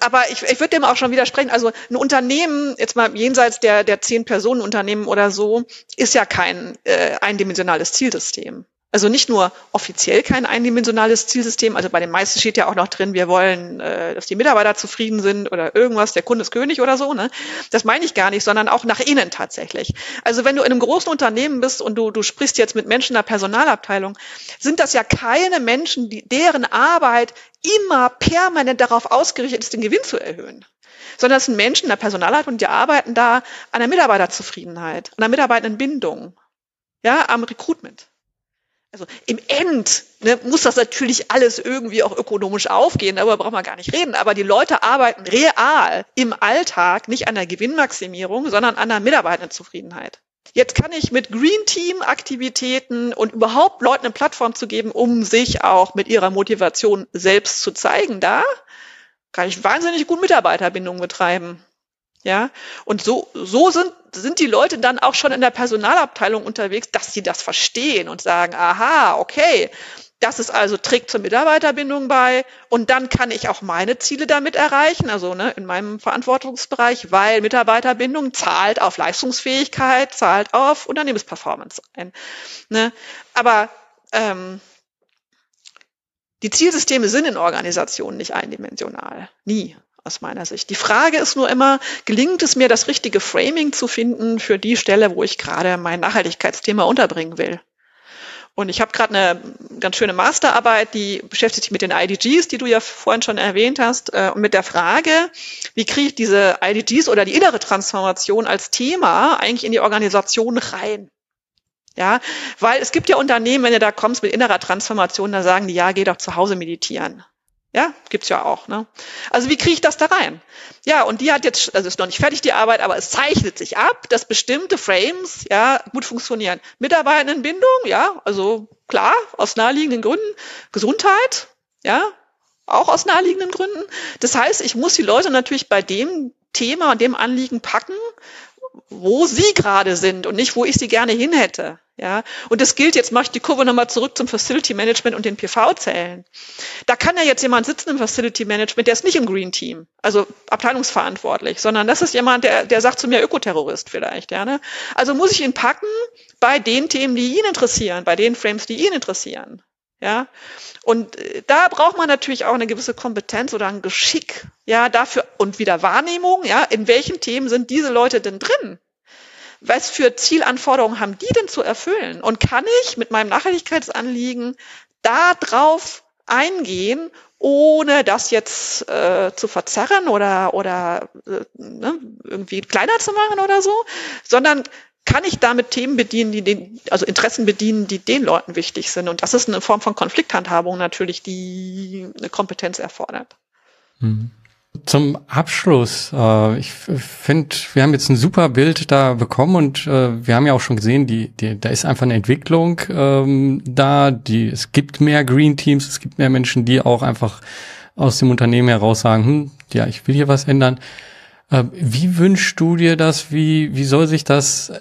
Aber ich würde dem auch schon widersprechen. Also ein Unternehmen, jetzt mal jenseits der 10-Personen-Unternehmen oder so, ist ja kein eindimensionales Zielsystem. Also nicht nur offiziell kein eindimensionales Zielsystem. Also bei den meisten steht ja auch noch drin, wir wollen, dass die Mitarbeiter zufrieden sind oder irgendwas, der Kunde ist König oder so, ne? Das meine ich gar nicht, sondern auch nach innen tatsächlich. Also wenn du in einem großen Unternehmen bist und du sprichst jetzt mit Menschen in der Personalabteilung, sind das ja keine Menschen, deren Arbeit immer permanent darauf ausgerichtet ist, den Gewinn zu erhöhen. Sondern es sind Menschen in der Personalabteilung, die arbeiten da an der Mitarbeiterzufriedenheit, an der Mitarbeitendenbindung, ja, am Recruitment. Also im End, ne, muss das natürlich alles irgendwie auch ökonomisch aufgehen, darüber braucht man gar nicht reden, aber die Leute arbeiten real im Alltag nicht an der Gewinnmaximierung, sondern an der Mitarbeitenzufriedenheit. Jetzt kann ich mit Green Team Aktivitäten und überhaupt Leuten eine Plattform zu geben, um sich auch mit ihrer Motivation selbst zu zeigen, da kann ich wahnsinnig gut Mitarbeiterbindung betreiben. Ja, und so sind die Leute dann auch schon in der Personalabteilung unterwegs, dass sie das verstehen und sagen, aha, okay, das ist also, trägt zur Mitarbeiterbindung bei und dann kann ich auch meine Ziele damit erreichen, also ne, in meinem Verantwortungsbereich, weil Mitarbeiterbindung zahlt auf Leistungsfähigkeit, zahlt auf Unternehmensperformance ein. Ne? Aber die Zielsysteme sind in Organisationen nicht eindimensional, nie. Aus meiner Sicht. Die Frage ist nur immer, gelingt es mir, das richtige Framing zu finden für die Stelle, wo ich gerade mein Nachhaltigkeitsthema unterbringen will? Und ich habe gerade eine ganz schöne Masterarbeit, die beschäftigt sich mit den IDGs, die du ja vorhin schon erwähnt hast, und mit der Frage, wie kriege ich diese IDGs oder die innere Transformation als Thema eigentlich in die Organisation rein? Ja, weil es gibt ja Unternehmen, wenn du da kommst mit innerer Transformation, da sagen die, ja, geh doch zu Hause meditieren. Ja, gibt's ja auch, ne? Also wie kriege ich das da rein? Ja, und die hat jetzt, also ist noch nicht fertig die Arbeit, aber es zeichnet sich ab, dass bestimmte Frames, ja, gut funktionieren. Mitarbeitendenbindung, ja, also klar, aus naheliegenden Gründen. Gesundheit, ja, auch aus naheliegenden Gründen. Das heißt, ich muss die Leute natürlich bei dem Thema und dem Anliegen packen, wo sie gerade sind und nicht, wo ich sie gerne hin hätte. Ja, und das gilt, jetzt mache ich die Kurve nochmal zurück zum Facility Management und den PV-Zellen. Da kann ja jetzt jemand sitzen im Facility Management, der ist nicht im Green Team, also abteilungsverantwortlich, sondern das ist jemand, der sagt zu mir Ökoterrorist vielleicht. Ja, ne? Also muss ich ihn packen bei den Themen, die ihn interessieren, bei den Frames, die ihn interessieren. Ja, und da braucht man natürlich auch eine gewisse Kompetenz oder ein Geschick, ja, dafür und wieder Wahrnehmung, ja, in welchen Themen sind diese Leute denn drin? Was für Zielanforderungen haben die denn zu erfüllen? Und kann ich mit meinem Nachhaltigkeitsanliegen da drauf eingehen, ohne das jetzt zu verzerren oder ne, irgendwie kleiner zu machen oder so, sondern kann ich damit Themen bedienen, also Interessen bedienen, die den Leuten wichtig sind? Und das ist eine Form von Konflikthandhabung natürlich, die eine Kompetenz erfordert. Mhm. zum Abschluss, ich finde, wir haben jetzt ein super Bild da bekommen und wir haben ja auch schon gesehen, da ist einfach eine Entwicklung da, es gibt mehr Green Teams, es gibt mehr Menschen, die auch einfach aus dem Unternehmen heraus sagen, ja, ich will hier was ändern. Wie wünschst du dir das? Wie soll sich das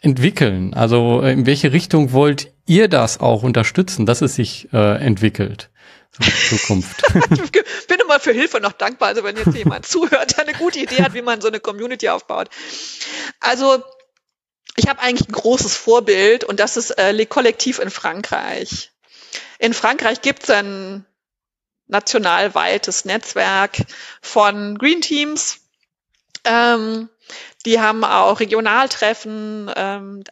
entwickeln? Also in welche Richtung wollt ihr das auch unterstützen, dass es sich entwickelt? Zukunft. Ich bin immer für Hilfe noch dankbar, also wenn jetzt jemand zuhört, der eine gute Idee hat, wie man so eine Community aufbaut. Also ich habe eigentlich ein großes Vorbild und das ist Le Collectif in Frankreich. In Frankreich gibt es ein nationalweites Netzwerk von Green Teams. Die haben auch Regionaltreffen,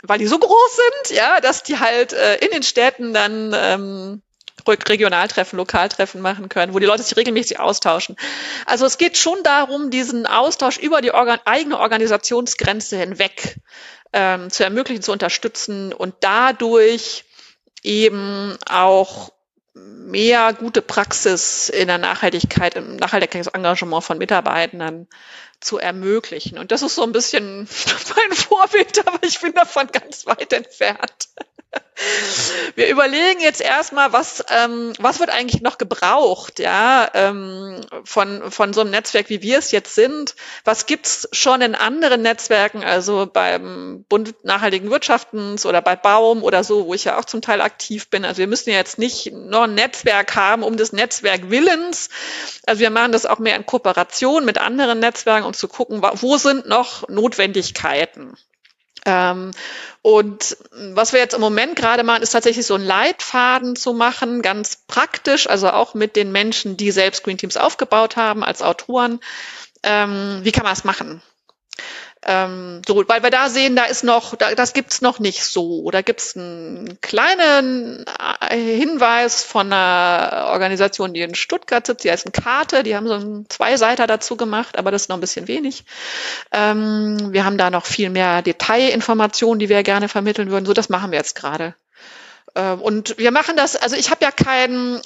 weil die so groß sind, ja, dass die halt in den Städten dann Regionaltreffen, Lokaltreffen machen können, wo die Leute sich regelmäßig austauschen. Also es geht schon darum, diesen Austausch über die eigene Organisationsgrenze hinweg zu ermöglichen, zu unterstützen und dadurch eben auch mehr gute Praxis in der Nachhaltigkeit, im Nachhaltigkeitsengagement von Mitarbeitenden zu ermöglichen. Und das ist so ein bisschen mein Vorbild, aber ich bin davon ganz weit entfernt. Wir überlegen jetzt erstmal, was wird eigentlich noch gebraucht, ja, von so einem Netzwerk, wie wir es jetzt sind. Was gibt's schon in anderen Netzwerken, also beim Bund nachhaltigen Wirtschaftens oder bei Baum oder so, wo ich ja auch zum Teil aktiv bin. Also wir müssen ja jetzt nicht noch ein Netzwerk haben, um des Netzwerk Willens. Also wir machen das auch mehr in Kooperation mit anderen Netzwerken, um zu gucken, wo sind noch Notwendigkeiten. Und was wir jetzt im Moment gerade machen, ist tatsächlich so einen Leitfaden zu machen, ganz praktisch, also auch mit den Menschen, die selbst Green Teams aufgebaut haben, als Autoren. Wie kann man es machen? So, weil wir da sehen, das gibt's noch nicht so. Da gibt's einen kleinen Hinweis von einer Organisation, die in Stuttgart sitzt, die heißt Karte, die haben so einen Zweiseiter dazu gemacht, aber das ist noch ein bisschen wenig. Wir haben da noch viel mehr Detailinformationen, die wir gerne vermitteln würden. So, das machen wir jetzt gerade. Und wir machen das, also ich habe ja keiner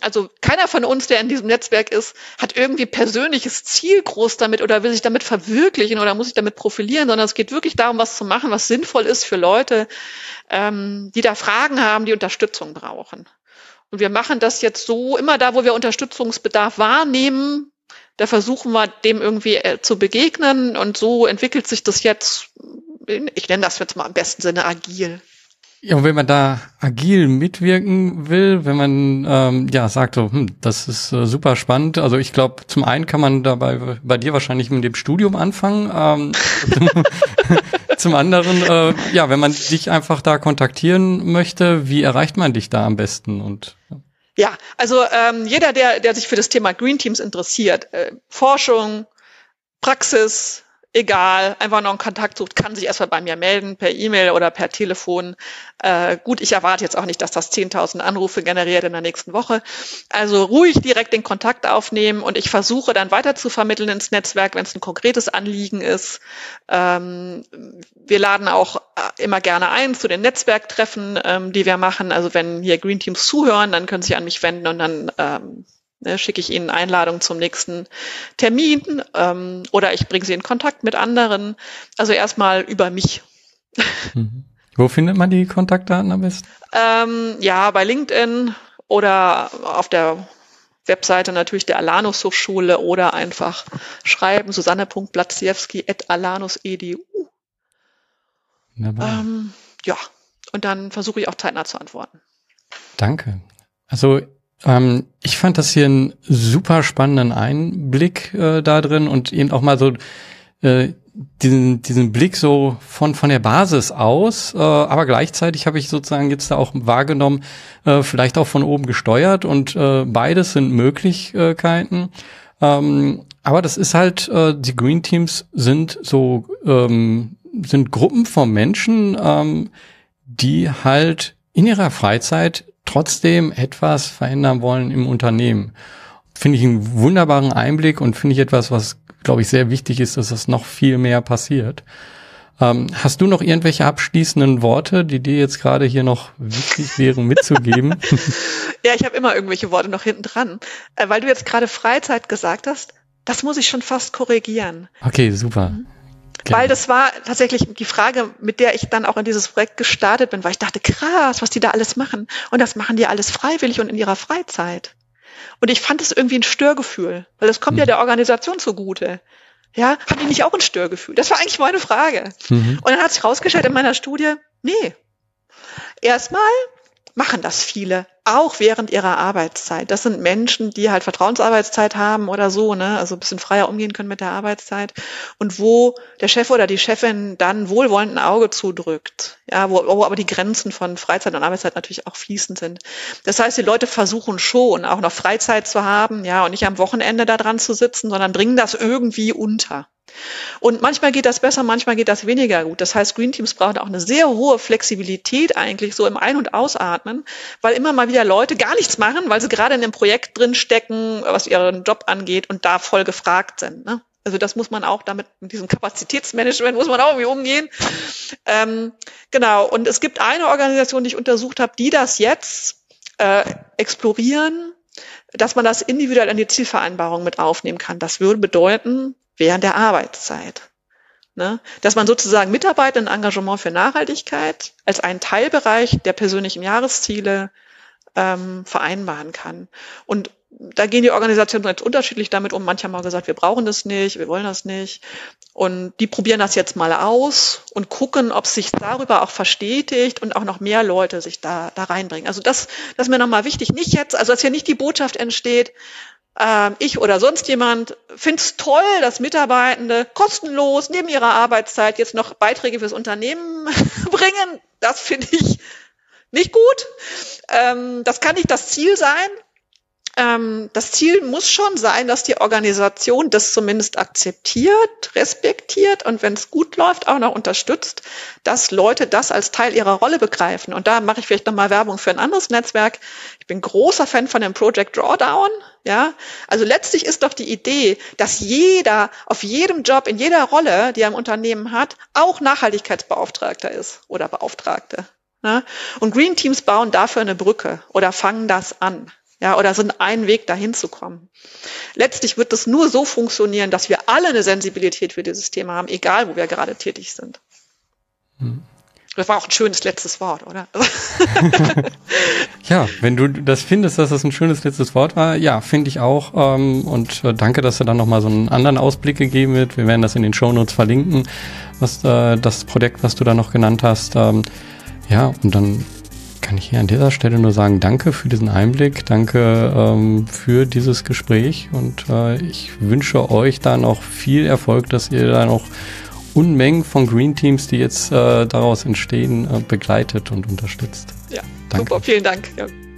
von uns, der in diesem Netzwerk ist, hat irgendwie persönliches Ziel groß damit oder will sich damit verwirklichen oder muss sich damit profilieren, sondern es geht wirklich darum, was zu machen, was sinnvoll ist für Leute, die da Fragen haben, die Unterstützung brauchen. Und wir machen das jetzt so, immer da, wo wir Unterstützungsbedarf wahrnehmen, da versuchen wir, dem irgendwie zu begegnen und so entwickelt sich das jetzt, ich nenne das jetzt mal im besten Sinne agil. Ja, und wenn man da agil mitwirken will, wenn man sagt so, das ist super spannend. Also ich glaube, zum einen kann man dabei bei dir wahrscheinlich mit dem Studium anfangen. Zum anderen, wenn man dich einfach da kontaktieren möchte, wie erreicht man dich da am besten? Und ja, also jeder, der sich für das Thema Green Teams interessiert, Forschung, Praxis, egal, einfach noch einen Kontakt sucht, kann sich erstmal bei mir melden, per E-Mail oder per Telefon. Gut, ich erwarte jetzt auch nicht, dass das 10.000 Anrufe generiert in der nächsten Woche. Also ruhig direkt den Kontakt aufnehmen und ich versuche dann weiter zu vermitteln ins Netzwerk, wenn es ein konkretes Anliegen ist. Wir laden auch immer gerne ein zu den Netzwerktreffen, die wir machen. Also wenn hier Green Teams zuhören, dann können sie sich an mich wenden und dann schicke ich ihnen Einladung zum nächsten Termin oder ich bringe sie in Kontakt mit anderen. Also erstmal über mich. Mhm. Wo findet man die Kontaktdaten am besten? Bei LinkedIn oder auf der Webseite natürlich der Alanus-Hochschule oder einfach schreiben susanne.blazejewski@alanus.edu. Und dann versuche ich auch zeitnah zu antworten. Danke. Also ich fand das hier einen super spannenden Einblick da drin und eben auch mal so diesen Blick so von der Basis aus, aber gleichzeitig habe ich sozusagen jetzt da auch wahrgenommen, vielleicht auch von oben gesteuert und beides sind Möglichkeiten. Aber das ist halt, die Green Teams sind so sind Gruppen von Menschen, die halt in ihrer Freizeit trotzdem etwas verändern wollen im Unternehmen. Finde ich einen wunderbaren Einblick und finde ich etwas, was, glaube ich, sehr wichtig ist, dass das noch viel mehr passiert. Hast du noch irgendwelche abschließenden Worte, die dir jetzt gerade hier noch wichtig wären, mitzugeben? Ja, ich habe immer irgendwelche Worte noch hinten dran. Weil du jetzt gerade Freizeit gesagt hast, Das muss ich schon fast korrigieren. Okay, super. Mhm. Weil das war tatsächlich die Frage, mit der ich dann auch in dieses Projekt gestartet bin, weil ich dachte, krass, was die da alles machen. Und das machen die alles freiwillig und in ihrer Freizeit. Und ich fand das irgendwie ein Störgefühl, weil das kommt ja der Organisation zugute. Ja, haben die nicht auch ein Störgefühl? Das war eigentlich meine Frage. Mhm. Und dann hat sich rausgestellt in meiner Studie, nee, erstmal machen das viele, auch während ihrer Arbeitszeit. Das sind Menschen, die halt Vertrauensarbeitszeit haben oder so, ne, also ein bisschen freier umgehen können mit der Arbeitszeit und wo der Chef oder die Chefin dann wohlwollend ein Auge zudrückt, ja, wo aber die Grenzen von Freizeit und Arbeitszeit natürlich auch fließend sind. Das heißt, die Leute versuchen schon, auch noch Freizeit zu haben, ja, und nicht am Wochenende da dran zu sitzen, sondern bringen das irgendwie unter. Und manchmal geht das besser, manchmal geht das weniger gut. Das heißt, Green Teams brauchen auch eine sehr hohe Flexibilität eigentlich, so im Ein- und Ausatmen, weil immer mal wieder Leute gar nichts machen, weil sie gerade in einem Projekt drinstecken, was ihren Job angeht und da voll gefragt sind. Ne? Also das muss man auch damit, mit diesem Kapazitätsmanagement muss man auch irgendwie umgehen. Genau, und es gibt eine Organisation, die ich untersucht habe, die das jetzt explorieren, dass man das individuell in die Zielvereinbarung mit aufnehmen kann. Das würde bedeuten, während der Arbeitszeit. Ne? Dass man sozusagen Mitarbeitenden Engagement für Nachhaltigkeit als einen Teilbereich der persönlichen Jahresziele vereinbaren kann. Und da gehen die Organisationen ganz unterschiedlich damit um. Manche haben auch gesagt, wir brauchen das nicht, wir wollen das nicht. Und die probieren das jetzt mal aus und gucken, ob sich darüber auch verstetigt und auch noch mehr Leute sich da reinbringen. Also das ist mir nochmal wichtig. Nicht jetzt, also dass hier nicht die Botschaft entsteht, ich oder sonst jemand find's toll, dass Mitarbeitende kostenlos neben ihrer Arbeitszeit jetzt noch Beiträge fürs Unternehmen bringen. Das finde ich nicht gut. Das kann nicht das Ziel sein. Das Ziel muss schon sein, dass die Organisation das zumindest akzeptiert, respektiert und wenn es gut läuft, auch noch unterstützt, dass Leute das als Teil ihrer Rolle begreifen. Und da mache ich vielleicht nochmal Werbung für ein anderes Netzwerk. Ich bin großer Fan von dem Project Drawdown. Ja, also letztlich ist doch die Idee, dass jeder auf jedem Job, in jeder Rolle, die er im Unternehmen hat, auch Nachhaltigkeitsbeauftragter ist oder Beauftragte. Ne? Und Green Teams bauen dafür eine Brücke oder fangen das an. Ja, oder sind einen Weg dahin zu kommen. Letztlich wird es nur so funktionieren, dass wir alle eine Sensibilität für dieses Thema haben, egal wo wir gerade tätig sind. Das war auch ein schönes letztes Wort, oder? Ja, wenn du das findest, dass das ein schönes letztes Wort war, ja, finde ich auch. Und danke, dass du dann nochmal so einen anderen Ausblick gegeben wird. Wir werden das in den Shownotes verlinken, was das Projekt, was du da noch genannt hast. Ja, und dann kann ich hier an dieser Stelle nur sagen, danke für diesen Einblick, danke für dieses Gespräch und ich wünsche euch da noch viel Erfolg, dass ihr da noch Unmengen von Green Teams, die jetzt daraus entstehen, begleitet und unterstützt. Ja, danke. Super, vielen Dank. Ja.